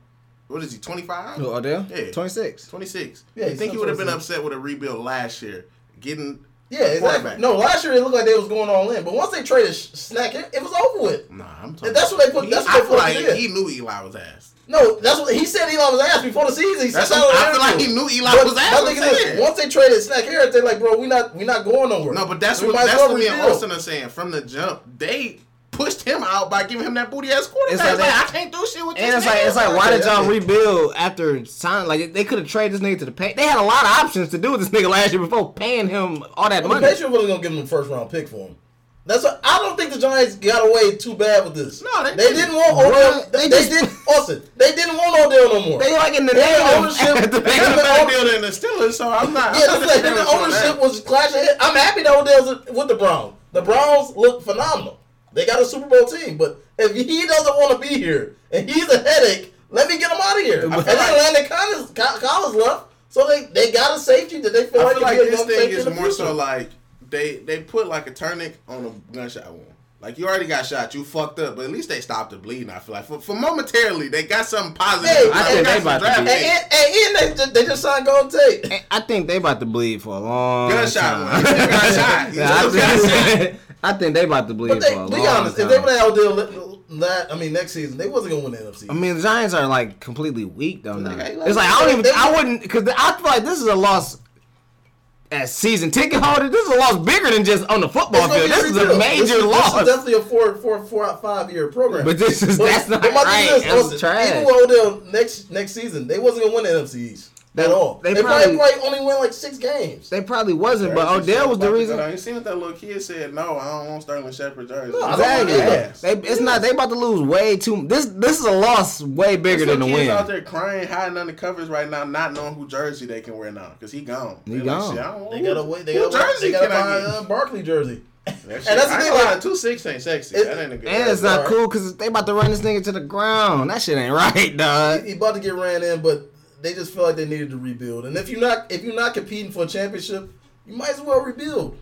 What is he? twenty-five? Who, Odell? Yeah, twenty-six. twenty-six. Yeah, I think he would have been upset with a rebuild last year, getting. Yeah, exactly. No, last year it looked like they was going all in, but once they traded Snack, it, it was over with. Nah, I'm talking. That's what they put. He, that's what I they put like in. He knew Eli was ass. No, that's what he said. Eli was ass before the season. He said that I feel like he knew Eli but was ass. Is, once they traded Snack here, they're like, bro, we not we not going nowhere. No, but that's we what that's what me and Austin are saying from the jump. They pushed him out by giving him that booty ass quarterback. It's like, like I can't do shit with. And this it's nigga. Like it's like why did y'all rebuild after signing? Like they could have traded this nigga to the pay. They had a lot of options to do with this nigga last year before paying him all that well, money. The Patriots really gonna give him a first round pick for him. That's what, I don't think the Giants got away too bad with this. No, they, they didn't, didn't want Odell. They, they didn't. Austin, they didn't want Odell no more. They like in the they name ownership. The they got a better deal than the Steelers, so I'm not. Yeah, I'm that's like the ownership was clashing. I'm happy that Odell's with the Browns. The Browns look phenomenal. They got a Super Bowl team, but if he doesn't want to be here and he's a headache, let me get him out of here. And then Landon Collins, Collins left, so they, they got a safety that they feel I like. I feel like, like this thing is more future. So like they they put like a turnip on a gunshot wound. Like you already got shot, you fucked up, but at least they stopped the bleeding. I feel like for, for momentarily they got something positive. Hey, I think they, they about to bleed. And, and, and they just, they just signed Golden Tate. I think they about to bleed for a long gunshot time. Gunshot, got shot. You yeah, got shot. I think they about to bleed but they, for a long time. Be honest, if they would have Odell that, I mean, next season, they wasn't going to win the N F C. I mean, the Giants are, like, completely weak, though, now. Like, it's like, I don't even, I wouldn't, because I feel like this is a loss as season ticket holder. This is a loss bigger than just on the football field. This is a major this is, loss. This is definitely a four, four, four, five-year program. But this is, but, that's not but my right. Thing is, that's listen, trash. Even with Odell next, next season, they wasn't going to win the N F C East. They, at all. They, they probably, probably only win like six games. They probably wasn't, but Odell was the reason. You seen what that little kid said? No, I don't want Sterling Shepard jersey. No, exactly. They, it's yeah. not. They about to lose way too. This this is a loss way bigger than the win. Kids out there crying, hiding under covers right now, not knowing who jersey they can wear now because he gone. He They're gone. Like, shit, they got to wait. They got jersey. They got to buy a Barkley jersey. That and that's the thing about two six ain't sexy. It, that ain't a good. And it's not cool because they about to run this nigga to the ground. That shit ain't right, dog. He about to get ran in, but. They just feel like they needed to rebuild, and if you're not if you're not competing for a championship, you might as well rebuild.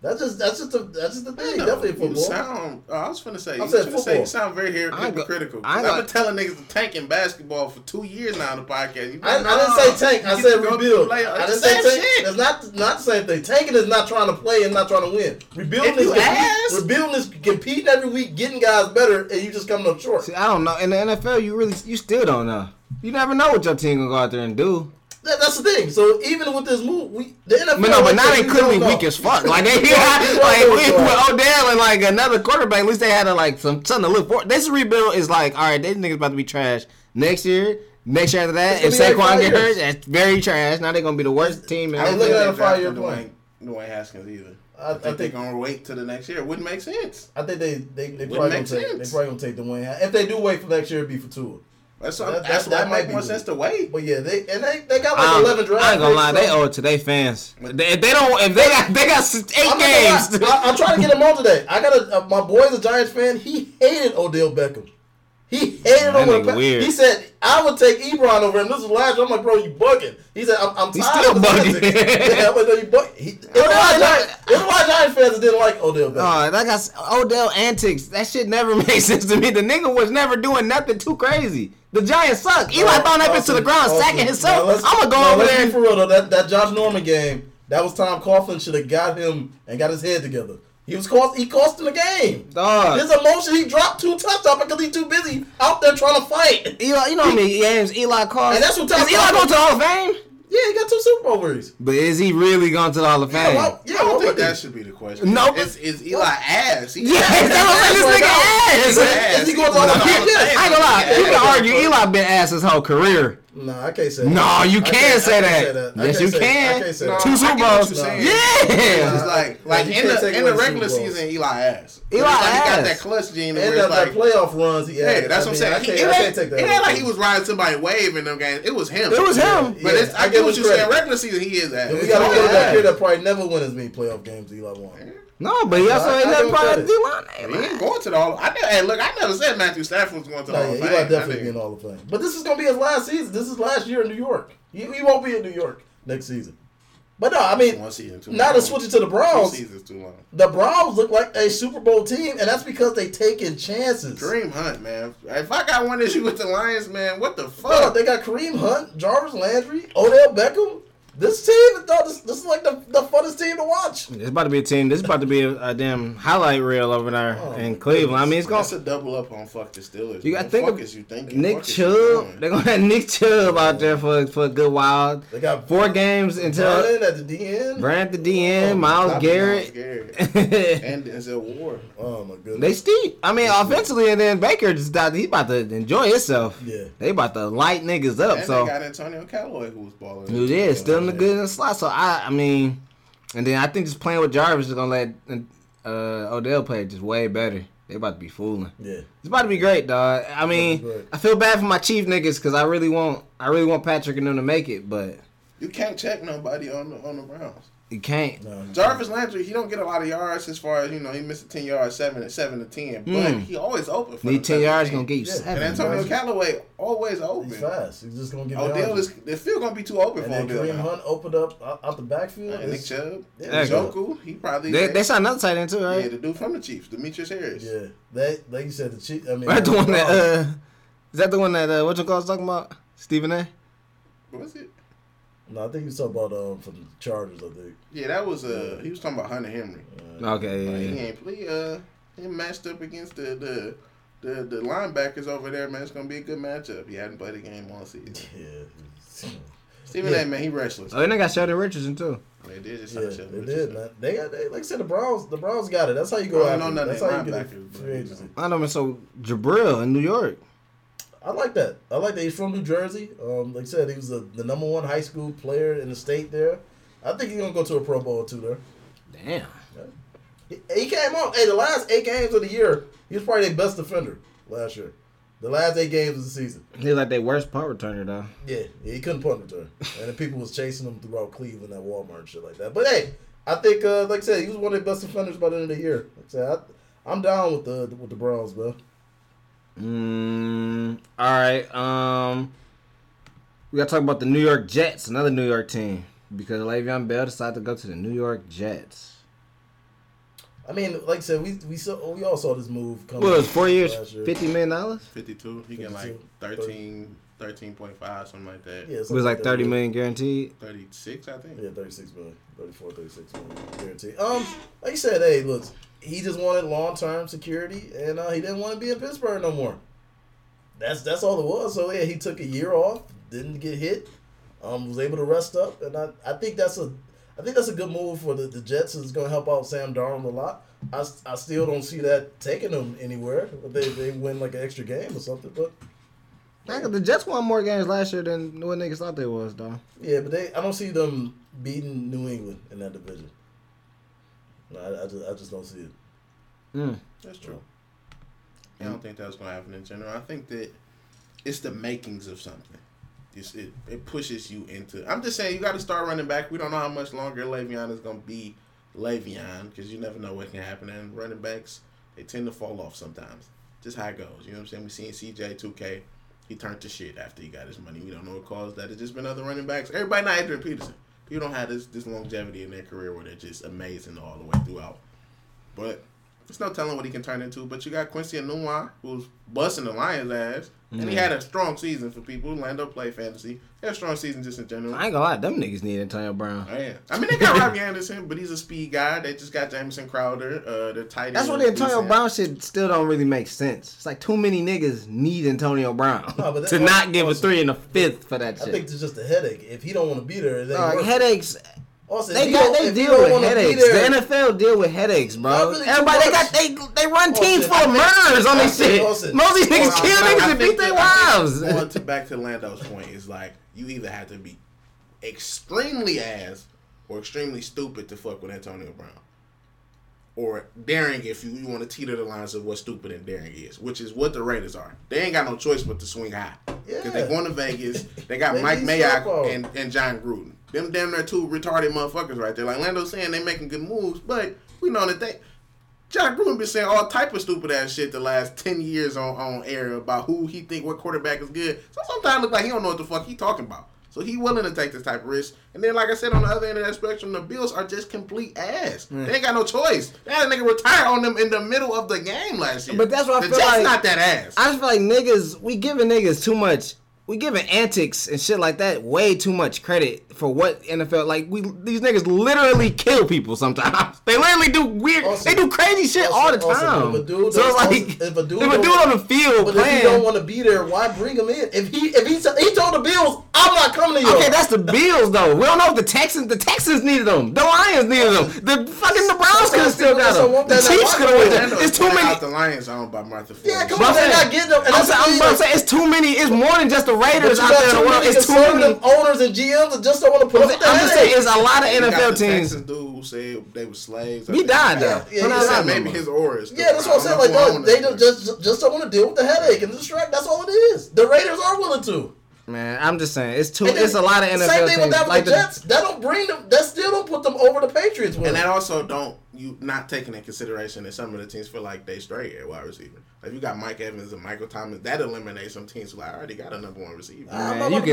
That's just that's just a, that's just the thing. No, definitely football. You sound, oh, I was finna say, I was finna say, you sound very hypocritical. I've been telling niggas to tank in basketball for two years now on the podcast. You know, I, no, I didn't say tank. I said rebuild. Like, I didn't say tank. Shit. That's not not the same thing. Tanking is not trying to play and not trying to win. Rebuilding is compete, rebuilding is competing every week, getting guys better, and you just coming up short. See, I don't know. In the N F L, you really you still don't know. You never know what your team gonna go out there and do. That, that's the thing. So even with this move, we the N F L. But no, but now they clearly weak as fuck. Like they, yeah, like with Odell and like another quarterback, at least they had a, like some something to look for. This rebuild is like, all right, these niggas about to be trash next year. Next year after that, if Saquon get hurt, that's very trash. Now they're gonna be the worst it's, team. In I ain't looking at a five-year plan. Dwayne Haskins either. I, I think, think they're going to wait till the next year. It wouldn't make sense. I think they they, they probably going to take Dwayne. If they do wait for next year, it'd be for Tua. That's, that, that's, that's that, that might make more sense to wait. But yeah, they and they, they got like um, eleven drafts. I ain't gonna lie, so. They owe it to their fans. They, if they don't, if they got they got eight I'm games. I, I'm trying to get him on today. I got a, uh, my boy's a Giants fan. He hated Odell Beckham. He hated that him. Pe- weird. He said, "I would take Ebron over him." This is last year. I'm like, "Bro, you bugging?" He said, "I'm, I'm tired still of bugging." Yeah, I'm like, no, you bugging. That's why Giants fans didn't like Odell. Beckham. Uh, like I said, Odell antics. That shit never made sense to me. The nigga was never doing nothing too crazy. The Giants suck. Eli oh, found that bitch to the ground, oh, sacking himself. I'm gonna go now, over let's there. Be for real though, that that Josh Norman game, that was Tom Coughlin should have got him and got his head together. He was cost. He cost him the game. Dog. His emotion. He dropped two touchdowns because he's too busy out there trying to fight. Eli, you know what I mean? Yeah, Eli cost. And that's what Tom. Is Eli going to the Hall of Fame? Yeah, he got two Super Bowl rings. But is he really going to the Hall of Fame? Yeah, well, yeah I don't think that should be the question. No, nope. is, is Eli what? Ass? He yeah, ass. That was like this nigga ass. Is he going to the Hall of Fame? I ain't gonna lie. You can argue Eli been ass his whole career. No, nah, I can't say that. No, you can't say that. Yes, you can. Two Super Bowls. Yeah. It's like, like in the in the regular season, Eli ass. Eli ass. He got that clutch gene. And that playoff runs, he ass. Yeah, that's what I'm saying. I can't take that. It ain't like he was riding somebody wave in them games. It was him. It was him. But I get what you saying. Regular season, he is ass. We got a kid that kid that probably never win as many playoff games as Eli won. No, but he also ain't never part of the D-line. He ain't going to the Hall of Fame. Hey, look, I never said Matthew Stafford was going to the Hall of Fame. He might definitely be in the Hall of Fame. But this is going to be his last season. This is last year in New York. He, he won't be in New York next season. But no, I mean, now to switch it to the Browns. Two seasons too long. The Browns look like a Super Bowl team, and that's because they taking chances. Kareem Hunt, man. If I got one issue with the Lions, man, what the fuck? No, they got Kareem Hunt, Jarvis Landry, Odell Beckham. This team, this, this is like the, the funnest team to watch. It's about to be a team. This is about to be a, a damn highlight reel over there oh, in Cleveland. I mean, it's going to double up on fuck the Steelers. You got to think of Nick Chubb. They're going to have Nick Chubb out there for, for a good while. They got four games until Ronan at the D N. Brand at the D N. Oh, Miles Garrett. Miles Garrett. And Denzel Ward. Oh my goodness. They steep. I mean, offensively, and then Baker just got, he's about to enjoy himself. Yeah. They about to light niggas up. And so they got Antonio Callaway who was balling. Who did still. The good in the slot, so I, I mean, and then I think just playing with Jarvis is gonna let uh, Odell play just way better. They about to be fooling. Yeah, it's about to be great, dog. I mean, I feel bad for my Chief niggas because I really want, I really want Patrick and them to make it, but you can't check nobody on the on the Browns. You can't. No, Jarvis Landry, he don't get a lot of yards as far as, you know, he missed ten yards, seven and seven to ten, but mm. he always open. For need ten yards, gonna get you yeah. seven. And Antonio Callaway always open. He's fast. He's just gonna get. Odell is. It's still gonna be too open and for Odell. Kareem Hunt opened up out the backfield. And Nick Chubb, yeah, Joku, he probably. They, they saw another tight end too, right? Yeah, the dude from the Chiefs, Demetrius Harris. Yeah, they like you said the Chiefs. I mean, right, the one that uh, is that the one that uh, what you call talking about? Stephen A. What was it? No, I think he was talking about um for the Chargers. I think. Yeah, that was uh he was talking about Hunter Henry. Uh, okay, yeah, like, yeah. He ain't play. Uh, he matched up against the the, the the linebackers over there. Man, it's gonna be a good matchup. He hadn't played a game all season. Yeah. Stephen yeah. A. Man, he restless. Oh, and they got Sheldon Richardson too. They did. Just yeah, they Richardson. did. Man. They got. They, like I said, the Browns. The Browns got it. That's how you go. I don't know nothing. That's how you get it. I know. Man, so Jabril in New York. I like that. I like that he's from New Jersey. Um, like I said, he was the, the number one high school player in the state there. I think he's going to go to a Pro Bowl or two there. Damn. Yeah. He, he came up. Hey, the last eight games of the year, he was probably their best defender last year. The last eight games of the season. He was like their worst punt returner, though. Yeah, yeah, he couldn't punt return. And the people was chasing him throughout Cleveland at Walmart and shit like that. But, hey, I think, uh, like I said, he was one of their best defenders by the end of the year. Like I said, I, I'm down with the with the Browns, bro. Mm, all right. Um, we gotta talk about the New York Jets, another New York team, because Le'Veon Bell decided to go to the New York Jets. I mean, like I said, we we saw we all saw this move coming. Well, it was four years, year. fifty million dollars, fifty-two. He got like thirteen. thirteen point five, something like that. Yeah, it was like, like thirty million, million guaranteed. thirty-six, I think. Yeah, thirty-six million. thirty-four, thirty-six million guaranteed. Um, like you said, hey, look, he just wanted long-term security, and uh, he didn't want to be in Pittsburgh no more. That's that's all it was. So, yeah, he took a year off, didn't get hit, um, was able to rest up, and I, I think that's a I think that's a good move for the, the Jets. It's going to help out Sam Darnold a lot. I, I still don't see that taking them anywhere. They, they win, like, an extra game or something, but... The Jets won more games last year than what niggas thought they was, though. Yeah, but they I don't see them beating New England in that division. No, I, I, just, I just don't see it. Mm. That's true. Yeah. I don't think that's going to happen in general. I think that it's the makings of something. It's, it, it pushes you into... I'm just saying, you got to start running back. We don't know how much longer Le'Veon is going to be Le'Veon, because you never know what can happen. And running backs, they tend to fall off sometimes. Just how it goes. You know what I'm saying? We've seen C J, two K... He turned to shit after he got his money. We don't know what caused that. It's just been other running backs. Everybody not Adrian Peterson. People don't have this, this longevity in their career where they're just amazing all the way throughout. But there's no telling what he can turn into. But you got Quincy Enunwa, who's busting the Lions' ass. Mm-hmm. And he had a strong season for people who land up play fantasy. They had a strong season just in general. I ain't gonna lie. Them niggas need Antonio Brown. Oh, yeah. I mean, they got Robbie Anderson, but he's a speed guy. They just got Jamison Crowder. Uh, they're tight. That's what the Antonio Brown shit still don't really make sense. It's like too many niggas need Antonio Brown no, but to not give a three and a fifth for that shit. I think it's just a headache. If he don't want to be there, it ain't uh, headaches Also, they got they deal with headaches. There, the N F L deal with headaches, bro. Really Everybody they got they they run teams full of murders on this shit. Most of these niggas kill niggas and beat their wives. Going to back to Lando's point is like you either have to be extremely ass or extremely stupid to fuck with Antonio Brown. Or daring if you, you want to teeter the lines of what stupid and daring is, which is what the Raiders are. They ain't got no choice but to swing high. Because yeah. they're going to Vegas. They got they Mike Mayock and, and John Gruden. Them damn near two retarded motherfuckers right there. Like Lando's saying, they making good moves, but we know that they... John Gruden been saying all type of stupid ass shit the last ten years on, on air about who he think, what quarterback is good. So sometimes it looks like he don't know what the fuck he talking about. So he willing to take this type of risk. And then, like I said, on the other end of that spectrum, the Bills are just complete ass. Mm. They ain't got no choice. They had a nigga retire on them in the middle of the game last year. But that's what I the feel Jets like. Not that ass. I just feel like niggas, we giving niggas too much. We giving antics and shit like that way too much credit for what N F L. Like we, these niggas literally kill people sometimes. They literally do weird. Also, they do crazy shit also, all the time. Also, if a dude so it's like if a dude, if a dude on the field playing, if he don't want to be there, why bring him in? If he if he he told the Bills, I'm not coming to you. Okay, that's the Bills though. We don't know if the Texans the Texans needed them. The Lions needed them. The fucking the Browns could have still got them. The Chiefs could have won them. It's too many. The Lions owned by Martha Ford. Yeah, come on, they're not getting them. I'm about to say it's too many. It's more than just the Raiders out there in the world. It's too many owners and G Ms that just don't want to put up. I'm just saying, it's a lot of N F L teams. Texans dude who said they were slaves. He died though. Yeah, maybe his aura is. Yeah, that's what I'm saying. Like they just just don't want to deal with the headache and the distract. That's all it is. The Raiders are willing to. Man, I'm just saying it's too. It's a lot of N F L teams. Same thing with that with the Jets. That don't bring them. That still don't put them over the Patriots. And that also don't you not taking in consideration that some of the teams feel like they straight at wide receiver. Like you got Mike Evans and Michael Thomas. That eliminates some teams who like I already got a number one receiver. Man, I'm not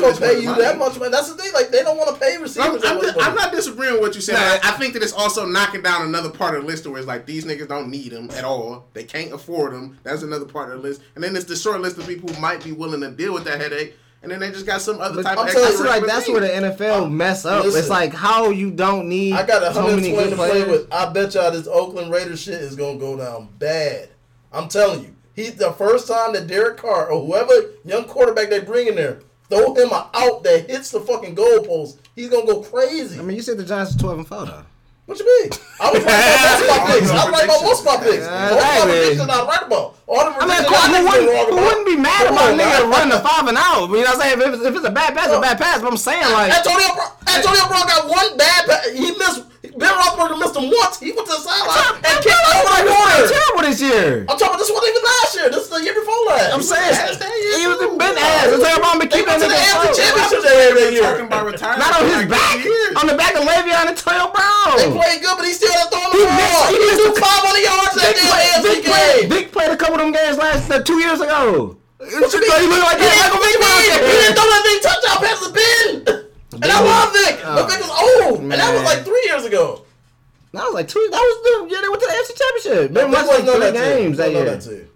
going to pay you that much, man. That's the thing. Like they don't want to pay receivers. I'm, I'm, just, I'm not disagreeing with what you said. No, I, I think that it's also knocking down another part of the list where it's like these niggas don't need them at all. They can't afford them. That's another part of the list. And then it's the short list of people who might be willing to deal with that headache. And then they just got some other but type I'm of extra like that's where the N F L uh, mess up. Listen, it's like how you don't need I got so many good to players. Play with. I bet y'all this Oakland Raiders shit is going to go down bad. I'm telling you. He's the first time that Derek Carr or whoever young quarterback they bring in there, throw him an out that hits the fucking goalpost, he's going to go crazy. I mean, you said the Giants are twelve and four, though. What you mean? I was right about most of my picks. I was right about most of my picks. Most of my picks are not right about. All the I mean, of course, who wouldn't, who wouldn't be mad about a nigga running the five and out? You know what I'm saying? If it's, if it's a bad pass, it's a bad pass. But I'm saying, like... Antonio Brown, Antonio Brown got one bad pass. He missed... Ben Roethlisberger missed him once. He went to the sideline and kicked over the corner. He's terrible this year. I'm talking about this one even last year. This is the year before last. I'm saying... He was a Ben ass. It's like about McKeon and the A F C Championship that year. Talking about retirement. Not on his back. On the back of Le'Veon and Antonio Brown. Played good, but he still had to throw the ball. He missed five hundred yards that damn A F C game. Vic played a couple of them games last uh, two years ago. What you so mean? He looked like he Michael Vick. He didn't throw that big touchdown pass to Ben. And I love Vic, oh, but Vic was old, man. And that was like three years ago. That was like two. That was the year they went to the A F C Championship. Man, was like three games that year.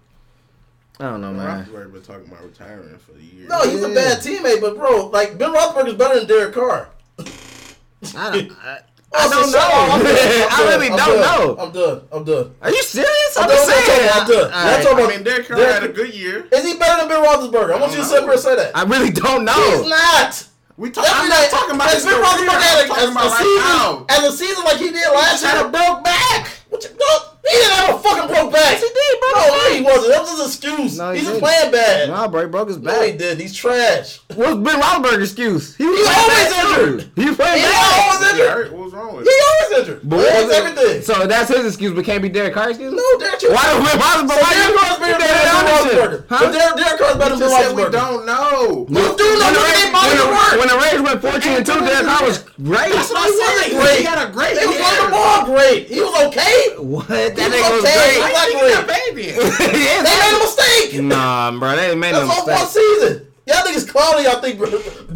I don't know, man. Roethlisberger been talking about retiring for the year. No, he's yeah. a bad teammate, but bro, like Ben Roethlisberger's better than Derek Carr. I don't. I, I don't know. I'm done. I'm I really done. don't I'm know. I'm done. I'm done. Are you serious? I'm, I'm just saying. I'm done. I'm done. Right. I mean, Derek Carr had a good year. Is he better than Ben Roethlisberger? I want I you to sit say that. I really don't know. He's not. We talk, I'm not talking about Ben Roethlisberger had a, a, a right season, as a season like he did last he year. He had a broke back. What you, no, he didn't have a fucking broke back. Yes, he did, bro. No, no he wasn't. That was his excuse. No, he He's didn't. just playing bad. Nah, bro, he broke his back. No, he did. He's trash. What's Ben Roethlisberger's excuse? He was he always injured. He was playing bad. He always injured. What's wrong with him? He always injured. But that's everything. So that's his excuse, but can't be Derek Carr's excuse? No, Derek Carr's excuse. Why Ben Roethlisberger? Why Derek Derek Carr's better than Ben Roethlisberger? We don't know. We do know. Look at that body of work. When the Raiders went fourteen and two, Derek Carr was great. That's what I said. He had a great year. He was on the ball great. He was okay. What? That nigga was great. Why you think that baby? They made a mistake. Nah, bro. They made a mistake. That's all one season. Y'all niggas cloudy. Y'all think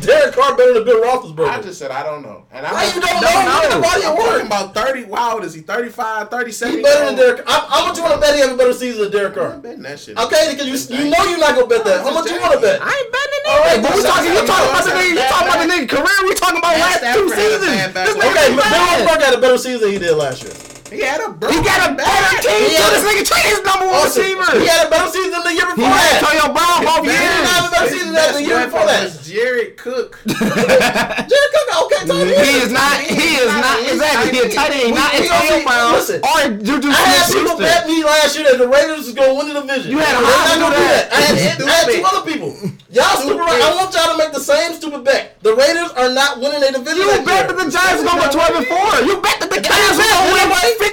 Derek Carr better than Ben Roethlisberger. I just said I don't know. And I Why you don't know? know. Why you working about thirty? How old is he? thirty-five, thirty-seven? He better than Derek Carr. How much you want to bet he have a better season than Derek Carr? I'm betting that shit. Okay, because you, you know you're not going to bet that. How much you want to bet? I ain't betting that. All right, but we talking, you talking about the nigga, you talking about the nigga career. We talking about last two seasons. Okay, Ben Roethlisberger had a better season than he did last year. He had a better. He got a better team. So this nigga traded his number one also, receiver. He had a better season the year before he that. Antonio Brown both years. He had a better season the year before that. Jared Cook. Jared Cook, okay, Tony. He is not. He is not exactly. He a tight end, not Antonio Brown. Listen, I had people bet me last year that the Raiders was gonna win the division. You had a lot of that. I had two other people. Y'all stupid. I want y'all to make the same stupid bet. The Raiders are not winning their division. You bet that the Giants are gonna go twelve and four. You bet that the Cavs will win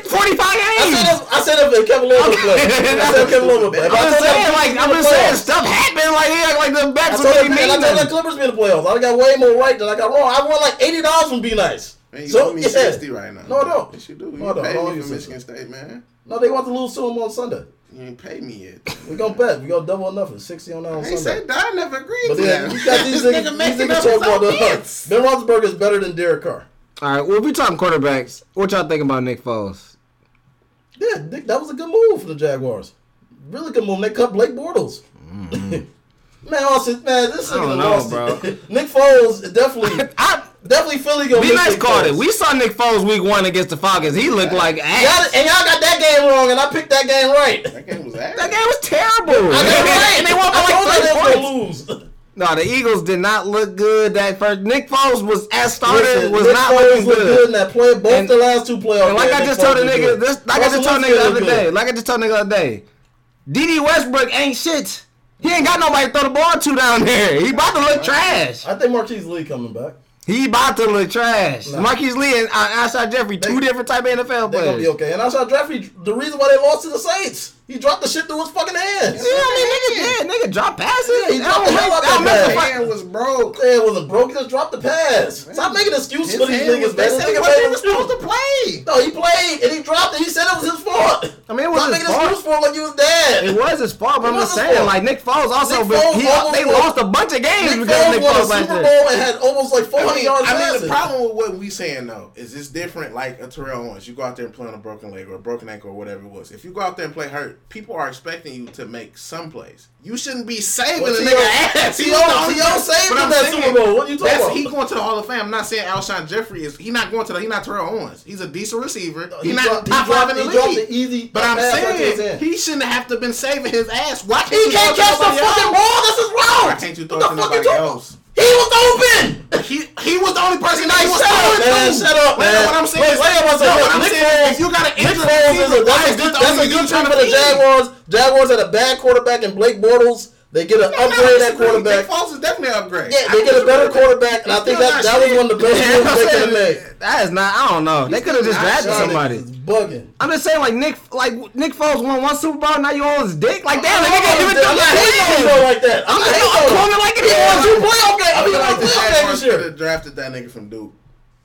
forty-five games. I said if Kevin Love would play. I said if Kevin Love would play. I'm just saying, like, I'm just saying, stuff happened. Like, yeah, like the bets were being made. I told the Clippers be in the playoffs. I got way more right than I got wrong. I won like eighty dollars from Be Nice. Man, you so, owe me sixty yeah. right now. No, no. Yes, you do. You no, pay no, me no, for Michigan State, man. No, they want to lose to him on Sunday. You ain't paid me yet. We're going to bet. We're going to double or nothing. sixty on that on Sunday. I said that. I never agreed but to that. But you got these niggas nigga talking about the hurts. Ben Roethlisberger is better than Derek Carr. All right. Well, if we're talking quarterbacks, what y'all think about Nick Foles? Yeah, Nick, that was a good move for the Jaguars. Really good move. They cut Blake Bortles. Mm-hmm. Man, also, man, this is a loss, bro. Nick Foles definitely, I, definitely Philly gonna be nice. Called it. We saw Nick Foles week one against the Falcons. He looked like ass. Y'all, and y'all got that game wrong, and I picked that game right. That game was ass. That game was terrible. I got it right, and they won by like three points. No, the Eagles did not look good that first. Nick Foles was as starter Listen, was Nick not Foles looking good. good in that play, both and, the last two playoff and like games. I just told the nigga, this, like I just told nigga the other day, like I just told nigga the other day, D D Westbrook ain't shit. He ain't got nobody to throw the ball to down there. He about to look trash. I think Marquise Lee coming back. He about to look trash. Nah. Marquise Lee and Alshon Jeffrey, two they, different type of N F L players. They're going to be okay. And Alshon Jeffrey, the reason why they lost to the Saints, he dropped the shit through his fucking hands. Yeah, I mean, nigga did. Nigga dropped passes. Yeah, he dropped the hell out that pass. His hand was broke. His hand wasn't broke. He just dropped the pass. Man. Stop making excuses for these niggas, man. They said he wasn't supposed to play. No, he played, and he dropped it. He said it was his fault. I mean, it was Stop his fault. Stop making excuses for him like you was dead. It was his fault, but I'm just saying, like, Nick Foles also, but they lost a bunch of games because Nick Foles won a Super Bowl and had almost like four hundred yards passing. I mean, the problem with what we saying, though, is it's different, like a Terrell Owens. You go out there and play on a broken leg or a broken ankle or whatever it was. If you go out there and play hurt, people are expecting you to make some plays. You shouldn't be saving well, a nigga ass. He don't saving that Super Bowl. What are you talking about? He going to the Hall of Fame. I'm not saying Alshon Jeffrey is. He not going to the. He not Terrell Owens. He's a decent receiver. He, he not top five in the league. The easy but I'm saying he shouldn't have to been saving his ass. Why can't he, he can't catch the fucking ball? This is wrong. Why can't you throw it to nobody else? He was open. He he was the only person that he was throwing to. Shut up, man. What I'm saying is, if you got an injury, that's a good thing for the Jaguars. Jaguars had a bad quarterback in Blake Bortles. They get an no, upgrade no, at quarterback. Nick Foles is definitely an upgrade. Yeah, they I get a better quarterback, and I think that, that was one of the best moves they could have made. That is not. I don't know. They could have just drafted somebody. Bugging. I'm just saying, like Nick, like Nick Foles won one Super Bowl. Now you on his dick. Like damn, they can't even throw that hand like that. I'm calling it like it. He won two playoff games. I mean, like the Jaguars could have drafted that nigga from Duke.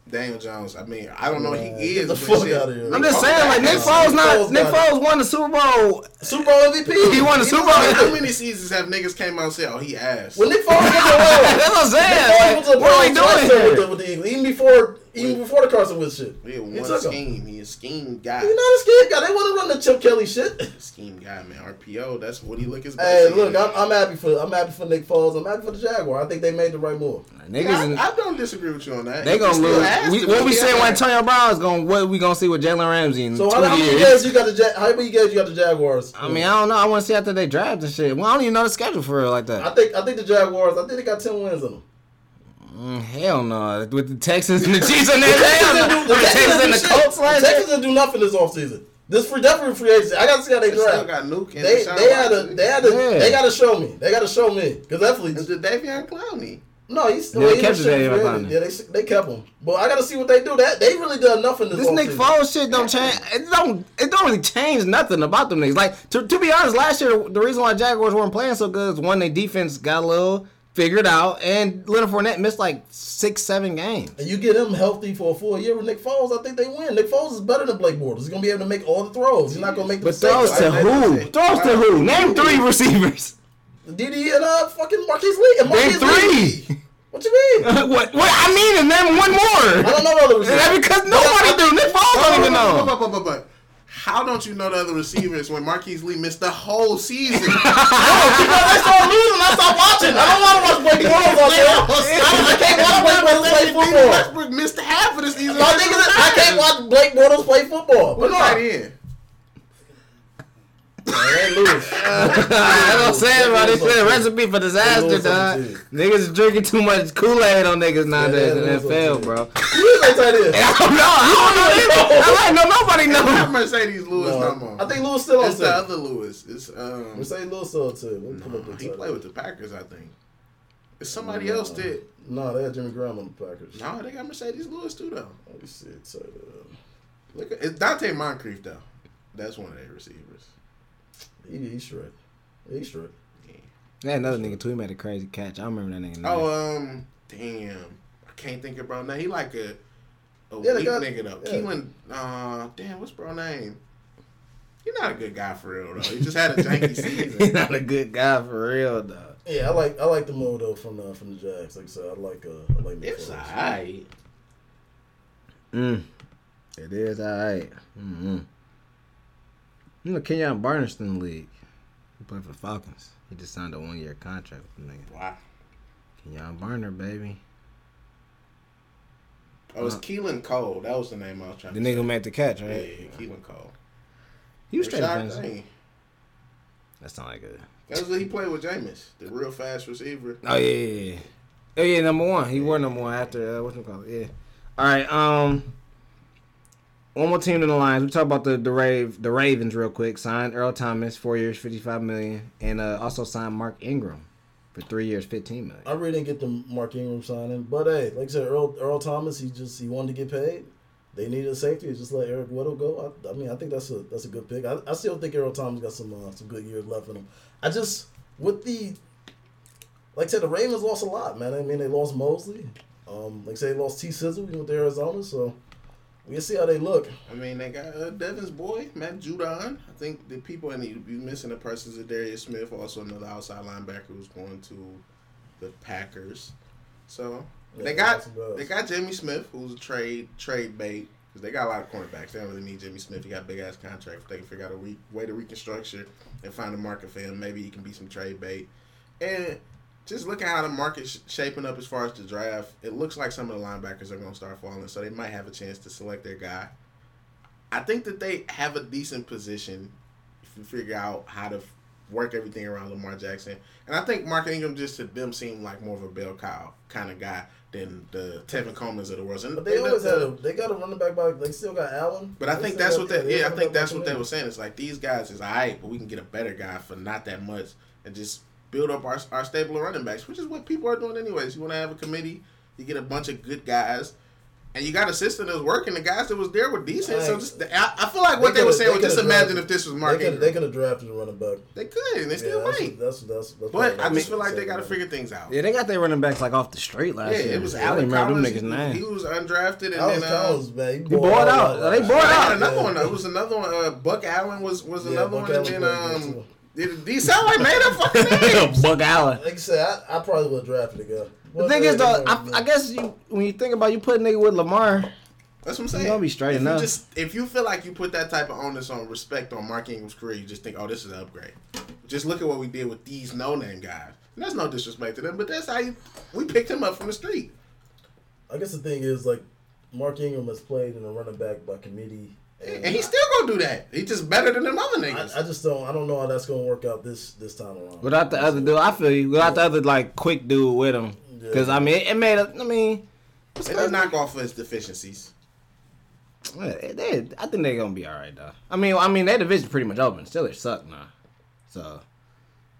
Daniel Jones. I mean, I don't know man, who he is. The fuck out of here. I'm just saying, like Nick Foles, not Nick Foles won the Super Bowl. Super Bowl M V P. He won the he Super Bowl. How many seasons have niggas came out and said, "Oh, he ass"? Well, Nick Foles went to the World. That's what I'm saying. Nick Foles went to the World. What are we doing here? With the, with the, even before, even before the Carson Wentz shit. We had one scheme. He a scheme guy. He's not a scheme guy. They want to run the Chip Kelly shit. Scheme guy, man. R P O. That's what he look his best. Hey, look, I'm, I'm happy for I'm happy for Nick Foles. I'm happy for the Jaguar. I think they made the right move. Niggas, I, I don't disagree with you on that. They gonna lose. We, what we say when Antonio Brown is going, what we gonna see with Jalen Ramsey in so twenty how years? Guys you got the ja- how many guys you got the Jaguars? I mean, I don't know. I want to see after they draft and shit. Well, I don't even know the schedule for real like that. I think I think the Jaguars. I think they got ten wins in them. Mm, hell no, with the Texans and the Chiefs and the Texans and the Colts. The Texans didn't do nothing this offseason. This free definitely free agency. I gotta see how they draft. Still got Nuke and they, they had a they had a, yeah. they gotta show me. They gotta show me because definitely it's the Davion Clowney. No, he's still yeah, they kept shit really. Yeah, they they kept him. But I gotta see what they do. That they really done nothing. This, this Nick Foles shit don't change. It don't. It don't really change nothing about them niggas. Like to to be honest, last year the reason why Jaguars weren't playing so good is one, their defense got a little figured out, and Leonard Fournette missed like six, seven games. And you get him healthy for a full year with Nick Foles, I think they win. Nick Foles is better than Blake Bortles. He's gonna be able to make all the throws. He's not gonna make the mistakes. But throws to who? Throws to who? Name three receivers. D D and uh fucking Marquise Lee and Marquise Lee. Three. What you mean? Uh, what? What I mean, and then one more. I don't know about the receivers. Because nobody do. Nick Foles don't even know. But, but, but, but, but. How don't you know the other receivers when Marquise Lee missed the whole season? No, because they started losing. I stopped watching. I don't want to watch Blake Bortles out there. I can't watch Blake Bortles play football. Westbrook missed half of the season. I, think I can't watch Blake Bortles play football. Who's right in? They lose. That's what I'm saying about this. It's a recipe for disaster, dog. Niggas drinking too much Kool-Aid on niggas nowadays in the N F L, bro. You like that is? I don't know. I don't know. I don't know. Nobody knows. Not Mercedes Lewis no more. I think Lewis still on. It's the other Lewis. It's um. Mercedes Lewis still too. He played with the Packers, I think. Somebody else did. No, they had Jimmy Graham on the Packers. No, they got Mercedes Lewis too, though. Oh shit! So look, it's Dante Moncrief though. That's one of their receivers. He, he shredded. He shredded. Yeah, another nigga too. He made a crazy catch. I remember that nigga. Oh, name. um, damn. I can't think of bro. Now he like a a yeah, weak got, nigga though. Yeah. Keelan, uh, damn, what's bro name? He's not a good guy for real though. He just had a janky season. He's not a good guy for real though. Yeah, I like I like the move though from the from the Jags. Like I said, I like uh, I like. It's alright. Mm. It is alright. Mm-hmm. You know, Kenyon Barnes in the league. He played for the Falcons. He just signed a one-year contract with the nigga. Wow. Kenyon Barnes, baby. Oh, it was Keelan Cole. That was the name I was trying the to say. The nigga who made the catch, right? Yeah, yeah, yeah. Keelan Cole. He was straight up. That's not like good. That's what he played with Jameis, the real fast receiver. Oh, yeah, yeah, yeah. Oh, yeah, number one. He yeah. wore number one after, uh, what's it called? Yeah. All right, um... one more team than the Lions. We talk about the the, Rave, the Ravens real quick. Signed Earl Thomas, four years, fifty-five million, and uh, also signed Mark Ingram for three years, fifteen million. I really didn't get the Mark Ingram signing, but hey, like I said, Earl Earl Thomas, he just he wanted to get paid. They needed a safety. Just let Eric Weddle go. I, I mean, I think that's a that's a good pick. I, I still think Earl Thomas got some uh, some good years left in him. I just with the like I said, the Ravens lost a lot, man. I mean, they lost Mosley. Um, like I said, they lost T. Sizzle with Arizona, so. We'll see how they look. I mean, they got uh, Devin's boy, Matt Judon. I think the people, and you'd be missing the persons of Darius Smith, also another outside linebacker who's going to the Packers. So yeah, they got they got Jimmy Smith, who's a trade trade bait, because they got a lot of cornerbacks. They don't really need Jimmy Smith. He got a big-ass contract. If they can figure out a re- way to reconstructure and find a market for him, maybe he can be some trade bait. And just look at how the market's shaping up as far as the draft. It looks like some of the linebackers are going to start falling, so they might have a chance to select their guy. I think that they have a decent position if you figure out how to work everything around Lamar Jackson. And I think Mark Ingram just to them seemed like more of a bell cow kind of guy than the Tevin Coleman's of the world. But they, they always had a, they got a running back by they still got Allen. But I they think that's what that yeah I think that's what they were saying. It's like these guys is all right, but we can get a better guy for not that much and just build up our our stable of running backs, which is what people are doing anyways. You want to have a committee, you get a bunch of good guys, and you got a system that's working. The guys that was there were decent. I, so just the, I, I feel like what they, they were saying was just imagine drafted, if this was Mark Ingram. They could have drafted a running back. They could, and they yeah, still might. That's, that's, that's, that's but I just feel like they got to figure things out. Yeah, they got their running backs like off the street last yeah, year. Yeah, it was Allen Collins. Them niggas nine. He was undrafted. And Allen then, Collins, uh, man. He bought out. out. They bought out. Another yeah. one, though. It was another one. Uh, Buck Allen was, was yeah, another Buck one. Allen and then... Um, these sound like made up fucking names. Buck Allen. Like I said, I, I probably would have drafted a guy. The thing is, though, I, I guess you when you think about you putting nigga with Lamar, that's what I'm saying. You're going to be straight if enough. You just, if you feel like you put that type of onus on respect on Mark Ingram's career, you just think, oh, this is an upgrade. Just look at what we did with these no-name guys. And that's no disrespect to them, but that's how you, we picked him up from the street. I guess the thing is, like, Mark Ingram has played in a running back by committee. And, and he's still gonna do that. He's just better than them other niggas. I, I just don't. I don't know how that's gonna work out this this time around. Without the other dude, I feel you. Without yeah. the other like quick dude with him, because yeah. I mean, it, it made. A, I mean, it's gonna knock off his deficiencies. They, they, I think they're gonna be all right though. I mean, I mean, their division's pretty much open. Steelers suck now, so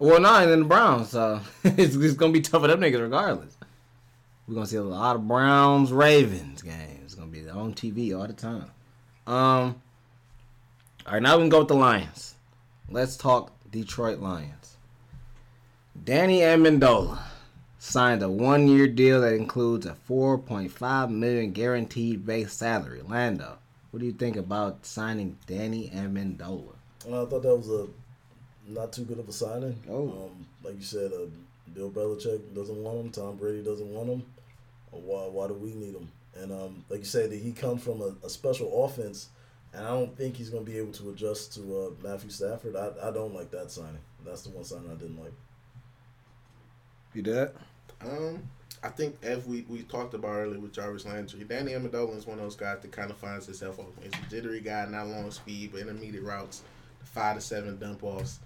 well, nah, and then the Browns. So it's, it's gonna be tough for them niggas regardless. We're gonna see a lot of Browns Ravens games. It's gonna be on T V all the time. Um. All right, now we can go with the Lions. Let's talk Detroit Lions. Danny Amendola signed a one-year deal that includes a four point five million dollars guaranteed base salary. Lando, what do you think about signing Danny Amendola? Well, I thought that was a not too good of a signing. Oh, um, like you said, uh, Bill Belichick doesn't want him. Tom Brady doesn't want him. Why? Why do we need him? And um, like you said, that he comes from a, a special offense And I don't think he's going to be able to adjust to uh, Matthew Stafford. I, I don't like that signing. That's the one signing I didn't like. You did? Um, I think as we, we talked about earlier with Jarvis Landry, Danny Amendola is one of those guys that kind of finds himself open. He's a jittery guy, not long speed, but intermediate routes, the five to seven dump offs.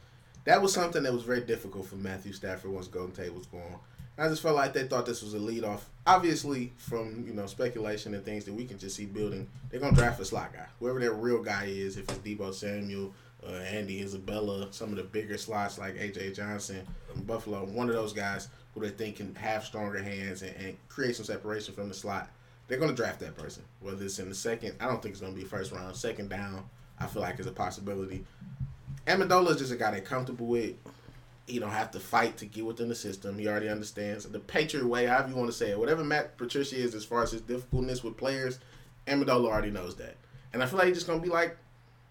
That was something that was very difficult for Matthew Stafford once Golden Tate was gone. I just felt like they thought this was a leadoff. Obviously, from you know speculation and things that we can just see building, they're going to draft a slot guy. Whoever that real guy is, if it's Debo Samuel, uh, Andy Isabella, some of the bigger slots like A J Johnson, Buffalo, one of those guys who they think can have stronger hands and, and create some separation from the slot, they're going to draft that person. Whether it's in the second, I don't think it's going to be first round. Second down, I feel like is a possibility. Amendola is just a guy they're comfortable with. He don't have to fight to get within the system. He already understands the Patriot way, however you want to say it. Whatever Matt Patricia is as far as his difficultness with players, Amendola already knows that. And I feel like he's just going to be like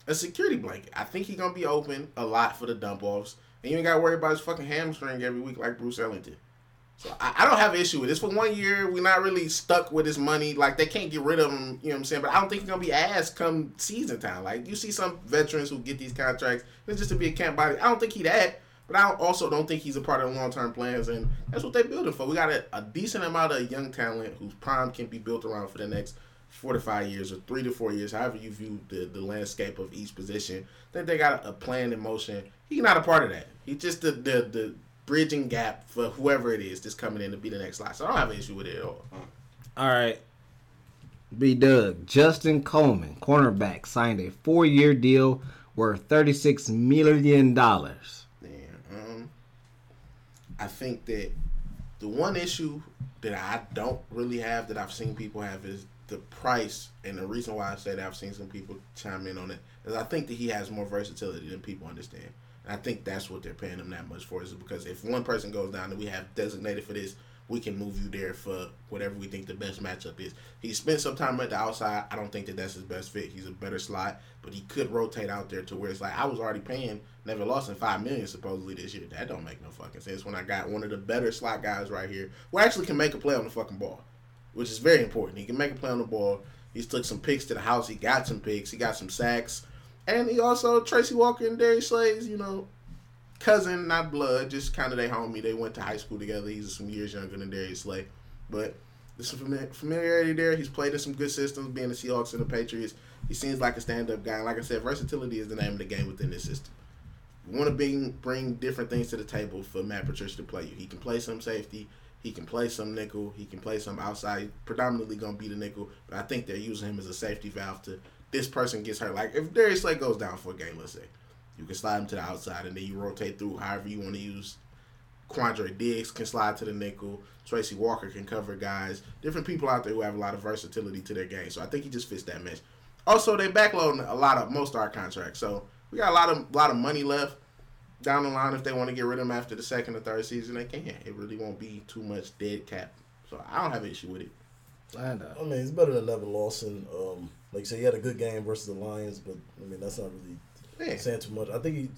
a security blanket. I think he's going to be open a lot for the dump-offs. And you ain't got to worry about his fucking hamstring every week like Bruce Ellington. So I, I don't have an issue with this. For one year, we're not really stuck with his money. Like, they can't get rid of him, you know what I'm saying? But I don't think he's going to be asked come season time. Like, you see some veterans who get these contracts. It's just to be a camp body. I don't think he that. But I also don't think he's a part of the long-term plans, and that's what they're building for. We got a, a decent amount of young talent whose prime can be built around for the next four to five years or three to four years, however you view the, the landscape of each position. I think they got a, a plan in motion. He's not a part of that. He's just the, the, the bridging gap for whoever it is that's coming in to be the next slot. So I don't have an issue with it at all. All right. B-Doug, Justin Coleman, cornerback, signed a four-year deal worth thirty-six million dollars. I think that the one issue that I don't really have that I've seen people have is the price. And the reason why I say that I've seen some people chime in on it is I think that he has more versatility than people understand. And I think that's what they're paying him that much for, is because if one person goes down and we have designated for this, we can move you there for whatever we think the best matchup is. He spent some time at the outside. I don't think that that's his best fit. He's a better slot, but he could rotate out there to where it's like, I was already paying Nevin Lawson five million dollars supposedly this year. That don't make no fucking sense when I got one of the better slot guys right here who actually can make a play on the fucking ball, which is very important. He can make a play on the ball. He's took some picks to the house. He got some picks. He got some sacks. And he also, Tracy Walker and Darius Slay's, you know, cousin, not blood, just kind of they homie. They went to high school together. He's some years younger than Darius Slay. But there's some familiarity there. He's played in some good systems, being the Seahawks and the Patriots. He seems like a stand-up guy. And like I said, versatility is the name of the game within this system. You want to bring, bring different things to the table for Matt Patricia to play you. He can play some safety. He can play some nickel. He can play some outside. He's predominantly going to be the nickel. But I think they're using him as a safety valve to this person gets hurt. Like, if Darius Slay goes down for a game, let's say, you can slide him to the outside, and then you rotate through however you want to use. Quandre Diggs can slide to the nickel. Tracy Walker can cover guys. Different people out there who have a lot of versatility to their game. So I think he just fits that mesh. Also, they backloading a lot of most of our contracts. So we got a lot of lot of money left down the line. If they want to get rid of him after the second or third season, they can. It really won't be too much dead cap. So I don't have an issue with it. I know. I mean, it's better than Nevin Lawson. Um, like you said, he had a good game versus the Lions, but, I mean, that's not really... Man. Saying too much. I think he,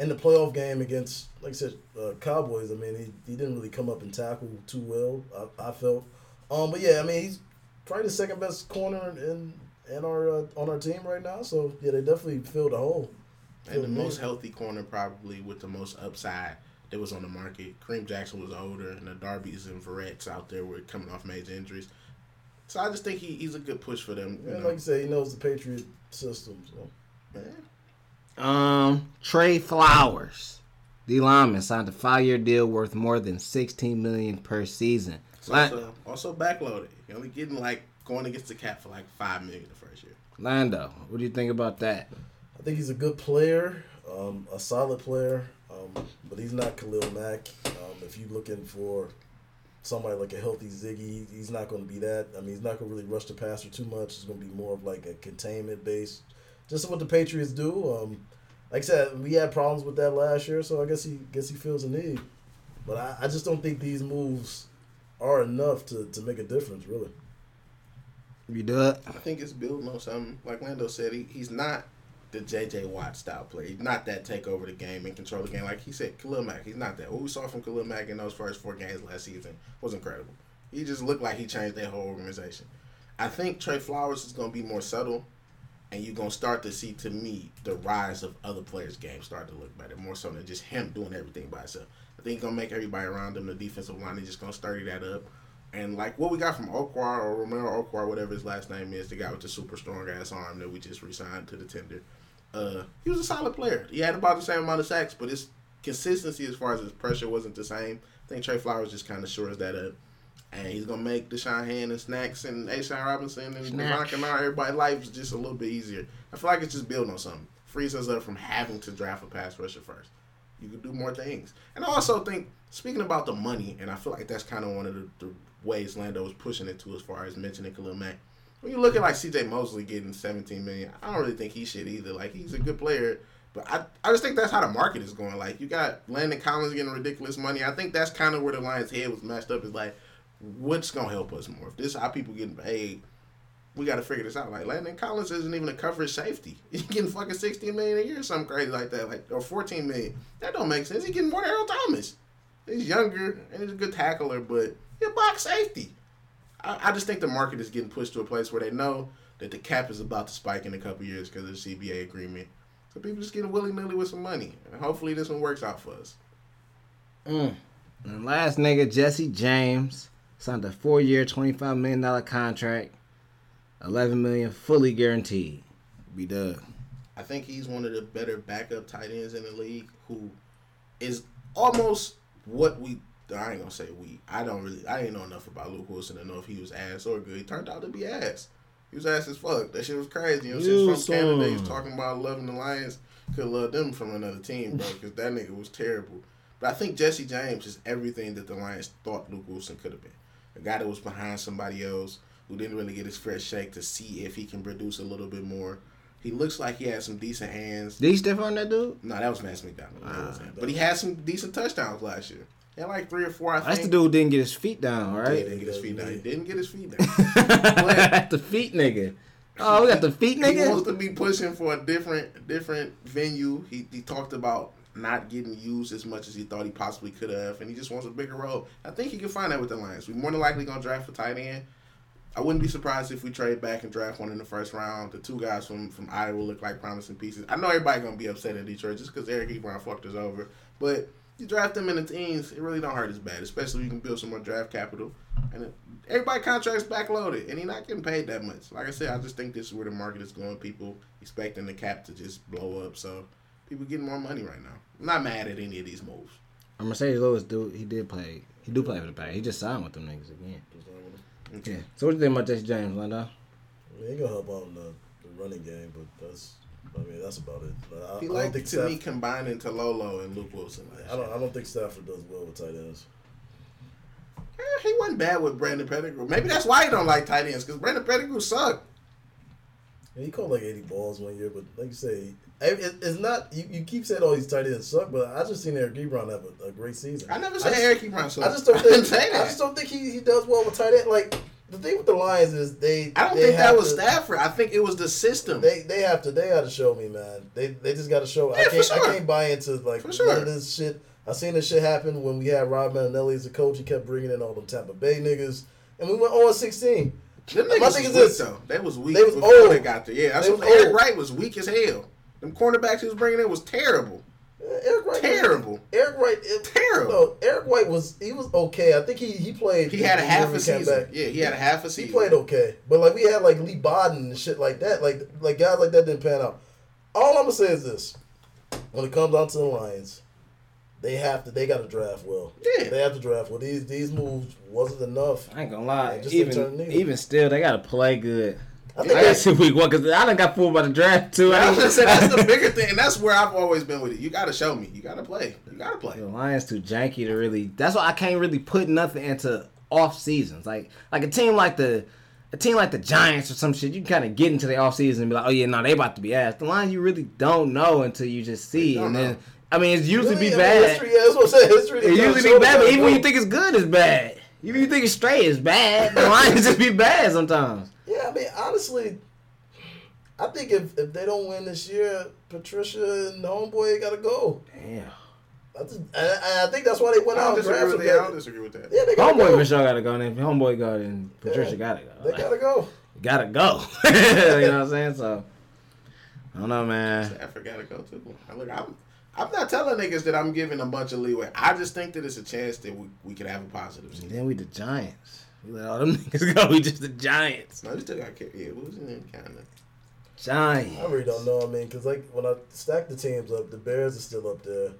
in the playoff game against, like I said, uh, Cowboys, I mean, he, he didn't really come up and tackle too well, I, I felt. Um, but, yeah, I mean, he's probably the second best corner in, in our uh, on our team right now. So, yeah, they definitely filled the hole. And the most healthy corner probably with the most upside that was on the market. Kareem Jackson was older, and the Darby's and Verrett's out there were coming off major injuries. So I just think he, he's a good push for them. Yeah, you know? Like you said, he knows the Patriot system. So, man. Um, Trey Flowers, D lineman, signed a five-year deal worth more than sixteen million dollars per season. So Land- also, also backloaded. You're only getting like going against the cap for like five million dollars the first year. Lando, what do you think about that? I think he's a good player, um, a solid player, um, but he's not Khalil Mack. Um, if you're looking for somebody like a healthy Ziggy, he's not going to be that. I mean, he's not going to really rush the passer too much. It's going to be more of like a containment base. Just what the Patriots do. Um, like I said, we had problems with that last year, so I guess he guess he feels a need. But I, I just don't think these moves are enough to, to make a difference, really. You do it? I think it's building on something. Like Lando said, he, he's not the J J Watt style player. He's not that take over the game and control the game. Like he said, Khalil Mack, he's not that. What we saw from Khalil Mack in those first four games last season was incredible. He just looked like he changed their whole organization. I think Trey Flowers is going to be more subtle. And you're going to start to see, to me, the rise of other players' games start to look better, more so than just him doing everything by himself. I think he's going to make everybody around him, the defensive line, they're just going to sturdy that up. And like what we got from Okwar or Romero Okwar, whatever his last name is, the guy with the super strong-ass arm that we just re-signed to the tender, uh, he was a solid player. He had about the same amount of sacks, but his consistency as far as his pressure wasn't the same. I think Trey Flowers just kind of shores that up. And he's going to make Deshaun Hand and Snacks and A'Shaun Robinson and Devon Kennard, everybody's life just a little bit easier. I feel like it's just building on something. Frees us up from having to draft a pass rusher first. You could do more things. And I also think, speaking about the money, and I feel like that's kind of one of the, the ways Lando was pushing it to as far as mentioning Khalil Mack. When you look at like C J Mosley getting seventeen million dollars, I don't really think he should either. Like, he's a good player. But I, I just think that's how the market is going. Like, you got Landon Collins getting ridiculous money. I think that's kind of where the Lions' head was matched up, is like, what's going to help us more? If this is how people getting paid, we got to figure this out. Like, Landon Collins isn't even a coverage safety. He's getting fucking sixteen million dollars a year or something crazy like that, like, or fourteen million dollars. That don't make sense. He's getting more than Earl Thomas. He's younger, and he's a good tackler, but he's a box safety. I, I just think the market is getting pushed to a place where they know that the cap is about to spike in a couple years because of the C B A agreement. So people just getting willy-nilly with some money, and hopefully this one works out for us. Mm. And last nigga, Jesse James, signed a four-year, twenty-five million dollars contract, eleven million dollars fully guaranteed. Be done. I think he's one of the better backup tight ends in the league, who is almost what we – I ain't going to say we. I don't really – I didn't know enough about Luke Wilson to know if he was ass or good. He turned out to be ass. He was ass as fuck. That shit was crazy. You know, since from some. Canada, he was talking about loving the Lions. Could love them from another team, bro, because that nigga was terrible. But I think Jesse James is everything that the Lions thought Luke Wilson could have been. A guy that was behind somebody else who didn't really get his fair shake to see if he can produce a little bit more. He looks like he had some decent hands. Did he step on that dude? No, that was Vance McDonald. Uh, but he had some decent touchdowns last year. He had like three or four, I think. That's the dude who didn't get his feet down, right? He didn't get his feet down. He didn't get his feet down. But the feet nigga. Oh, we got the feet nigga? He wants to be pushing for a different different venue. He he talked about not getting used as much as he thought he possibly could have, and he just wants a bigger role. I think he can find that with the Lions. We're more than likely going to draft a tight end. I wouldn't be surprised if we trade back and draft one in the first round. The two guys from, from Iowa look like promising pieces. I know everybody's going to be upset at Detroit just because Eric Ebron fucked us over, but you draft them in the teens, it really don't hurt as bad, especially if you can build some more draft capital. And everybody contract's backloaded, and he's not getting paid that much. Like I said, I just think this is where the market is going. People expecting the cap to just blow up, so people getting more money right now. I'm not mad at any of these moves. I'm Mercedes Lewis, dude, he did play. He do play for the Packers. He just signed with them niggas again. Okay. Yeah. So what do you think about Jesse James, Linda? I mean, he gonna help out in the, the running game, but that's, I mean, that's about it. But I, he I like think to Stafford, me combining Talolo and Luke Wilson. I don't, I don't think Stafford does well with tight ends. Eh, he wasn't bad with Brandon Pettigrew. Maybe that's why he don't like tight ends, because Brandon Pettigrew sucked. Yeah, he caught like eighty balls one year, but like you say, it's not. You, you keep saying all oh, these tight ends suck, but I just seen Eric Ebron have a, a great season. I never said I just, Eric Ebron sucks. I just don't think. I, I just don't think he, he does well with tight end. Like the thing with the Lions is they. I don't they think that was to, Stafford. I think it was the system. They they have to they got to show me, man. They they just got to show. Yeah, I can't for sure. I can't buy into like for sure. none of this shit. I seen this shit happen when we had Rob Manninelli as a coach. He kept bringing in all them Tampa Bay niggas, and we went oh and sixteen. Them niggas My was thing is weak, this, though. They was weak they was before old. They got there. Yeah, that's what Eric old. Wright was weak as hell. Them cornerbacks he was bringing in was terrible. Yeah, Eric Wright terrible. Eric Wright it, terrible. No, Eric White was he was okay. I think he, he played. He had a half a season. Back. Yeah, he had a half a season. He played okay, but like we had like Lee Bodden and shit like that. Like like guys like that didn't pan out. All I'm gonna say is this: when it comes down to the Lions, they have to. They got to draft well. Yeah. They have to draft well. These these moves wasn't enough. I ain't gonna lie. Just even even still, they got to play good. I think that's if we want because I done got fooled by the draft too. I was gonna say that's the bigger thing, and that's where I've always been with it. You got to show me. You got to play. You got to play. The Lions too janky to really. That's why I can't really put nothing into off seasons. Like like a team like the a team like the Giants or some shit. You can kind of get into the off season and be like, oh yeah, no, they about to be ass. The Lions you really don't know until you just see, and then. I mean, it's usually really? be bad. I mean, history, yeah, that's what I'm saying. History, it usually be bad, but even when you think it's good, it's bad. Even when you think it's straight, it's bad. The Lions just be bad sometimes. Yeah, I mean, honestly, I think if, if they don't win this year, Patricia and Homeboy got to go. Damn. I, just, I, I think that's why they went I out and grabbed I don't disagree with that. Yeah, they got to go. Homeboy for sure got to go. And if Homeboy got and Patricia yeah, got to go. They like, got to go. Got to go. You know what I'm saying? So. I don't know, man. I forgot to go to them. I look, I'm, I'm not telling niggas that I'm giving a bunch of leeway. I just think that it's a chance that we, we could have a positive season. And then we the Giants. We let all them niggas go. We just the Giants. No, just took our kid. Yeah, what was his name? Kind of. Giants. I really don't know. I mean, because like when I stack the teams up, the Bears are still up there.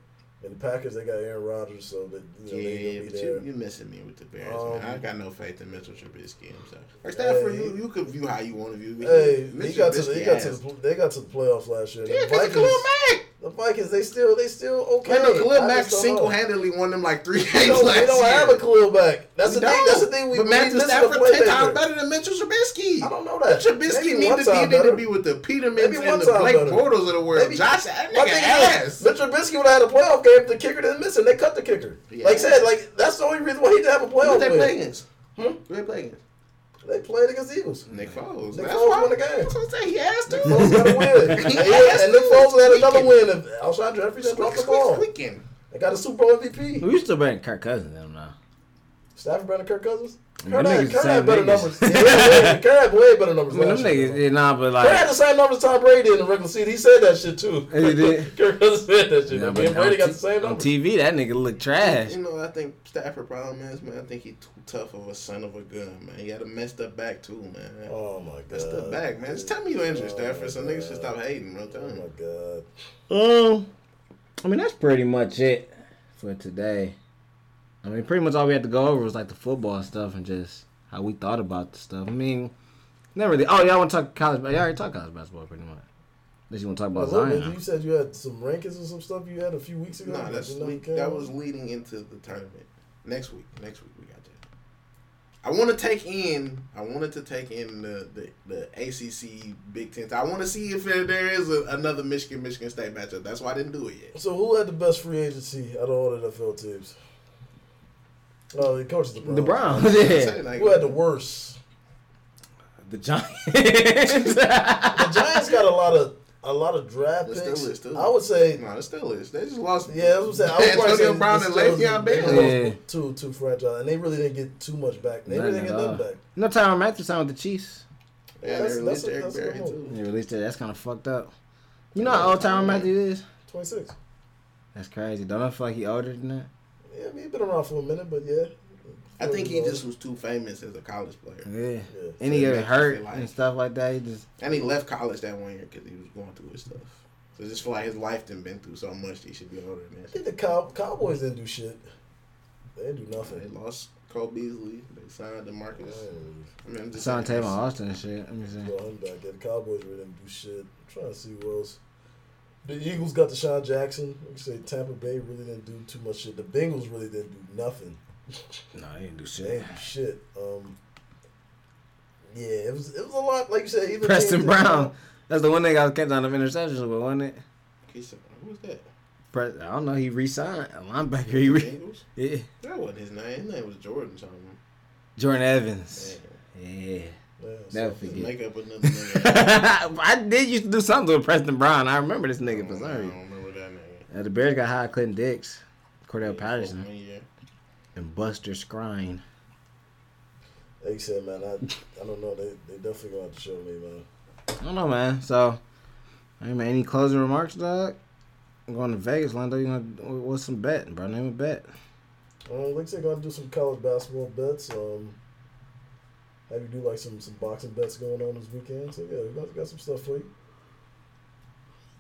And the Packers, they got Aaron Rodgers, so that you know, yeah, they gonna be there. You, you're missing me with the Bears. Um, man. I got no faith in Mitchell Trubisky himself. Like Stafford, hey, you you could view how you want to view. He, hey, he got to the, he got to the, they got to the playoffs last year. Yeah, because Khalil Mack. The Vikings, they still they still okay. No, Khalil Mack single handedly won them like three games last year. They don't have a Khalil Mack. That's the thing. That's the thing. We but Matthew Stafford ten times better than Mitchell Trubisky. I don't know that. Trubisky needed needed to be with the Petermans and the Blake Bortles of the world. Josh, that nigga ass. Mitchell Trubisky would have had a playoff game. The kicker didn't miss him. They cut the kicker. Yeah. Like I said, like that's the only reason why he didn't have a playoff. Who did they play against? Hmm? Who did they play against? They played against the Eagles. Nick Foles. Nick Foles won the game. That's what I'm saying. He asked to. Nick Foles got a win. he he had, and Nick Foles had another win. And Alshon Jeffrey just dropped the ball. Squeaking. They got a Super Bowl M V P. We used to bet Kirk Cousins. I don't know. Stafford better than Kirk Cousins? Kirk had, had better numbers. Kirk had way better numbers. Well, them niggas, yeah, nah, but like Kirk had the same numbers Tom Brady did in the regular season. He said that shit too. He did. Kirk Cousins said that shit. No, but Brady t- got the same numbers. On T V, that nigga looked trash. You know, I think Stafford problem is, man. I think he's too tough of a son of a gun, man. He had a messed up back too, man. Oh my god, messed up back, man. Just tell me you injured Stafford, so niggas should stop hating, bro. Tell me. Oh my god. Um, I mean that's pretty much it for today. I mean, pretty much all we had to go over was, like, the football stuff and just how we thought about the stuff. I mean, never really. Oh, y'all want to talk college basketball? Y'all already talked college basketball, pretty much. Unless you want to talk about well, Zion. Look, you said you had some rankings or some stuff you had a few weeks ago? No, that's week, that was leading into the tournament. Next week. Next week we got that. I want to take in, I wanted to take in the, the, the A C C Big Ten. I want to see if there is a, another Michigan, Michigan State matchup. That's why I didn't do it yet. So who had the best free agency out of all the N F L teams? Oh, the coach is the Browns. The Browns, yeah. Who had the worst? The Giants. The Giants got a lot of a lot of draft picks. Still is, still I would say. No, it still is. They just lost. Yeah, that's what I'm saying. Antonio Brown and Le'Veon Bell. Too too fragile, and they really didn't get too much back. They None really didn't get nothing back. No, Tyrann Mathieu signed with the Chiefs. Yeah, that's, they released Eric Berry too. They released it. That's kind of fucked up. You know how old Tyrann Mathieu is? twenty-six. That's crazy. Don't I feel like he older than that? Yeah, I mean, he's been around for a minute, but yeah. I think he just was too famous as a college player. Yeah. yeah. And he got hurt and stuff like that. He just And he left college that one year because he was going through his stuff. So I just feel like his life done been through so much that he should be older than that. I think the Cow- Cowboys didn't do shit. They didn't do nothing. They lost Cole Beasley. They signed DeMarcus. I mean, I'm just signed Tavon Austin and shit. I'm just saying. Well, I'm back. The Cowboys really didn't do shit. I'm trying to see who else. The Eagles got Deshaun Jackson. Like you say, Tampa Bay really didn't do too much shit. The Bengals really didn't do nothing. No, they didn't do shit. They didn't do shit. Um, yeah, it was it was a lot. Like you said, either Preston Brown. Did, that's the one thing I kept on of interceptions with, wasn't it? Who was that? Pre- I don't know. He re-signed a linebacker. He re- Bengals? Yeah. That wasn't his name. His name was Jordan something. Jordan Evans. Yeah. yeah. Yeah, Never so forget. Make up another nigga. I did used to do something with Preston Brown. I remember this nigga for some reason. I don't remember that nigga. Uh, the Bears got high Clinton Dix, Cordell yeah, Patterson, yeah. and Buster Skrine. Like you said, man, I, I don't know. They they definitely gonna have to show me, man. I don't know, man. So, I mean, any closing remarks, dog? I'm going to Vegas, Lando. You gonna what's some betting, bro? Name a bet. Um, like I said, gonna do some college basketball bets. Um. Have you do like some, some boxing bets going on this weekend? So yeah, we got, got some stuff for you.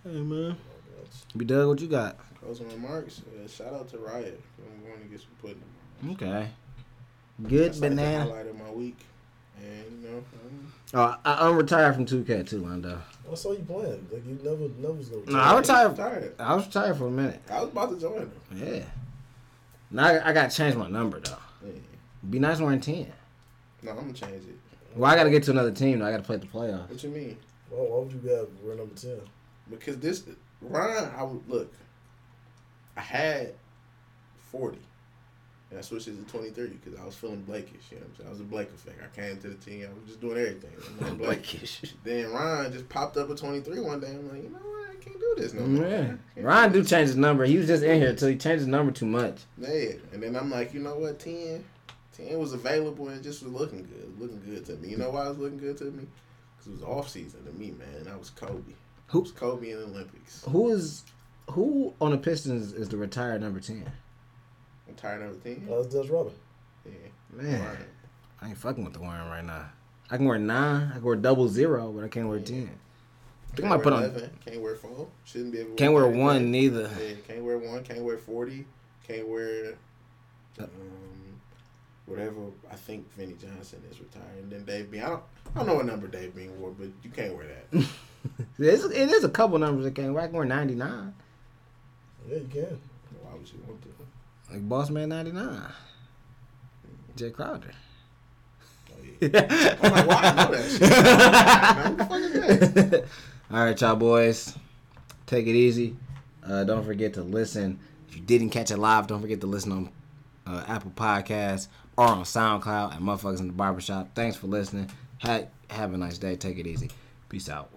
Hey man, oh, be done. What you got? Closing remarks. Uh, shout out to Riot. I'm going to get some pudding. Okay. Good That's banana. Like the highlight of my week, and you know. I'm... Oh, I, I'm retired from two K too, Londo. I saw you playing. Like you never, never was gonna. No, I retired. retired. I was retired for a minute. I was about to join him. Yeah. Now I, I got to change my number though. Yeah. Be nice wearing ten. No, I'm gonna change it. Well, I gotta get to another team. Though. I gotta play the playoffs. What you mean? Well, why would you have wear number ten? Because this Ryan, I would look. I had forty, and I switched it to twenty-three because I was feeling Blake-ish. You know what I'm saying? I was a Blake effect. I came to the team. I was just doing everything. I'm Blake-ish. Then Ryan just popped up a twenty-three one day. I'm like, you know what? I can't do this no more. Yeah. Ryan do change his number. He was just in here until he changed his number too much. Yeah, and then I'm like, you know what, ten. It was available and it just was looking good. Looking good to me. You know why it was looking good to me? Because it was off season to me, man. I was Kobe. Who's Kobe in the Olympics? Who is who on the Pistons is the retired number ten? Retired number ten? That's Dutch Robin. Yeah, man. Warren. I ain't fucking with the Warren right now. I can wear nine. I can wear double zero, but I can't wear yeah. ten. I think I might put eleven. On. Can't wear four. Shouldn't be able. Can't wear one ten. Neither. Yeah, can't wear one. Can't wear forty. Can't wear. Um, Whatever, I think Vinnie Johnson is retired. And then Dave Bean. I don't, I don't know what number Dave Bean wore, but you can't wear that. There's, it is a couple numbers that can't wear. I can wear ninety-nine. Yeah, you can. Why would you want to? Like Boss Man ninety-nine. Jay Crowder. Oh, yeah. I'm like, why I know that shit? What the fuck is that? All right, y'all boys. Take it easy. Uh, don't forget to listen. If you didn't catch it live, don't forget to listen on uh, Apple Podcasts. Or on SoundCloud and Motherfuckers in the Barbershop. Thanks for listening. Have, have a nice day. Take it easy. Peace out.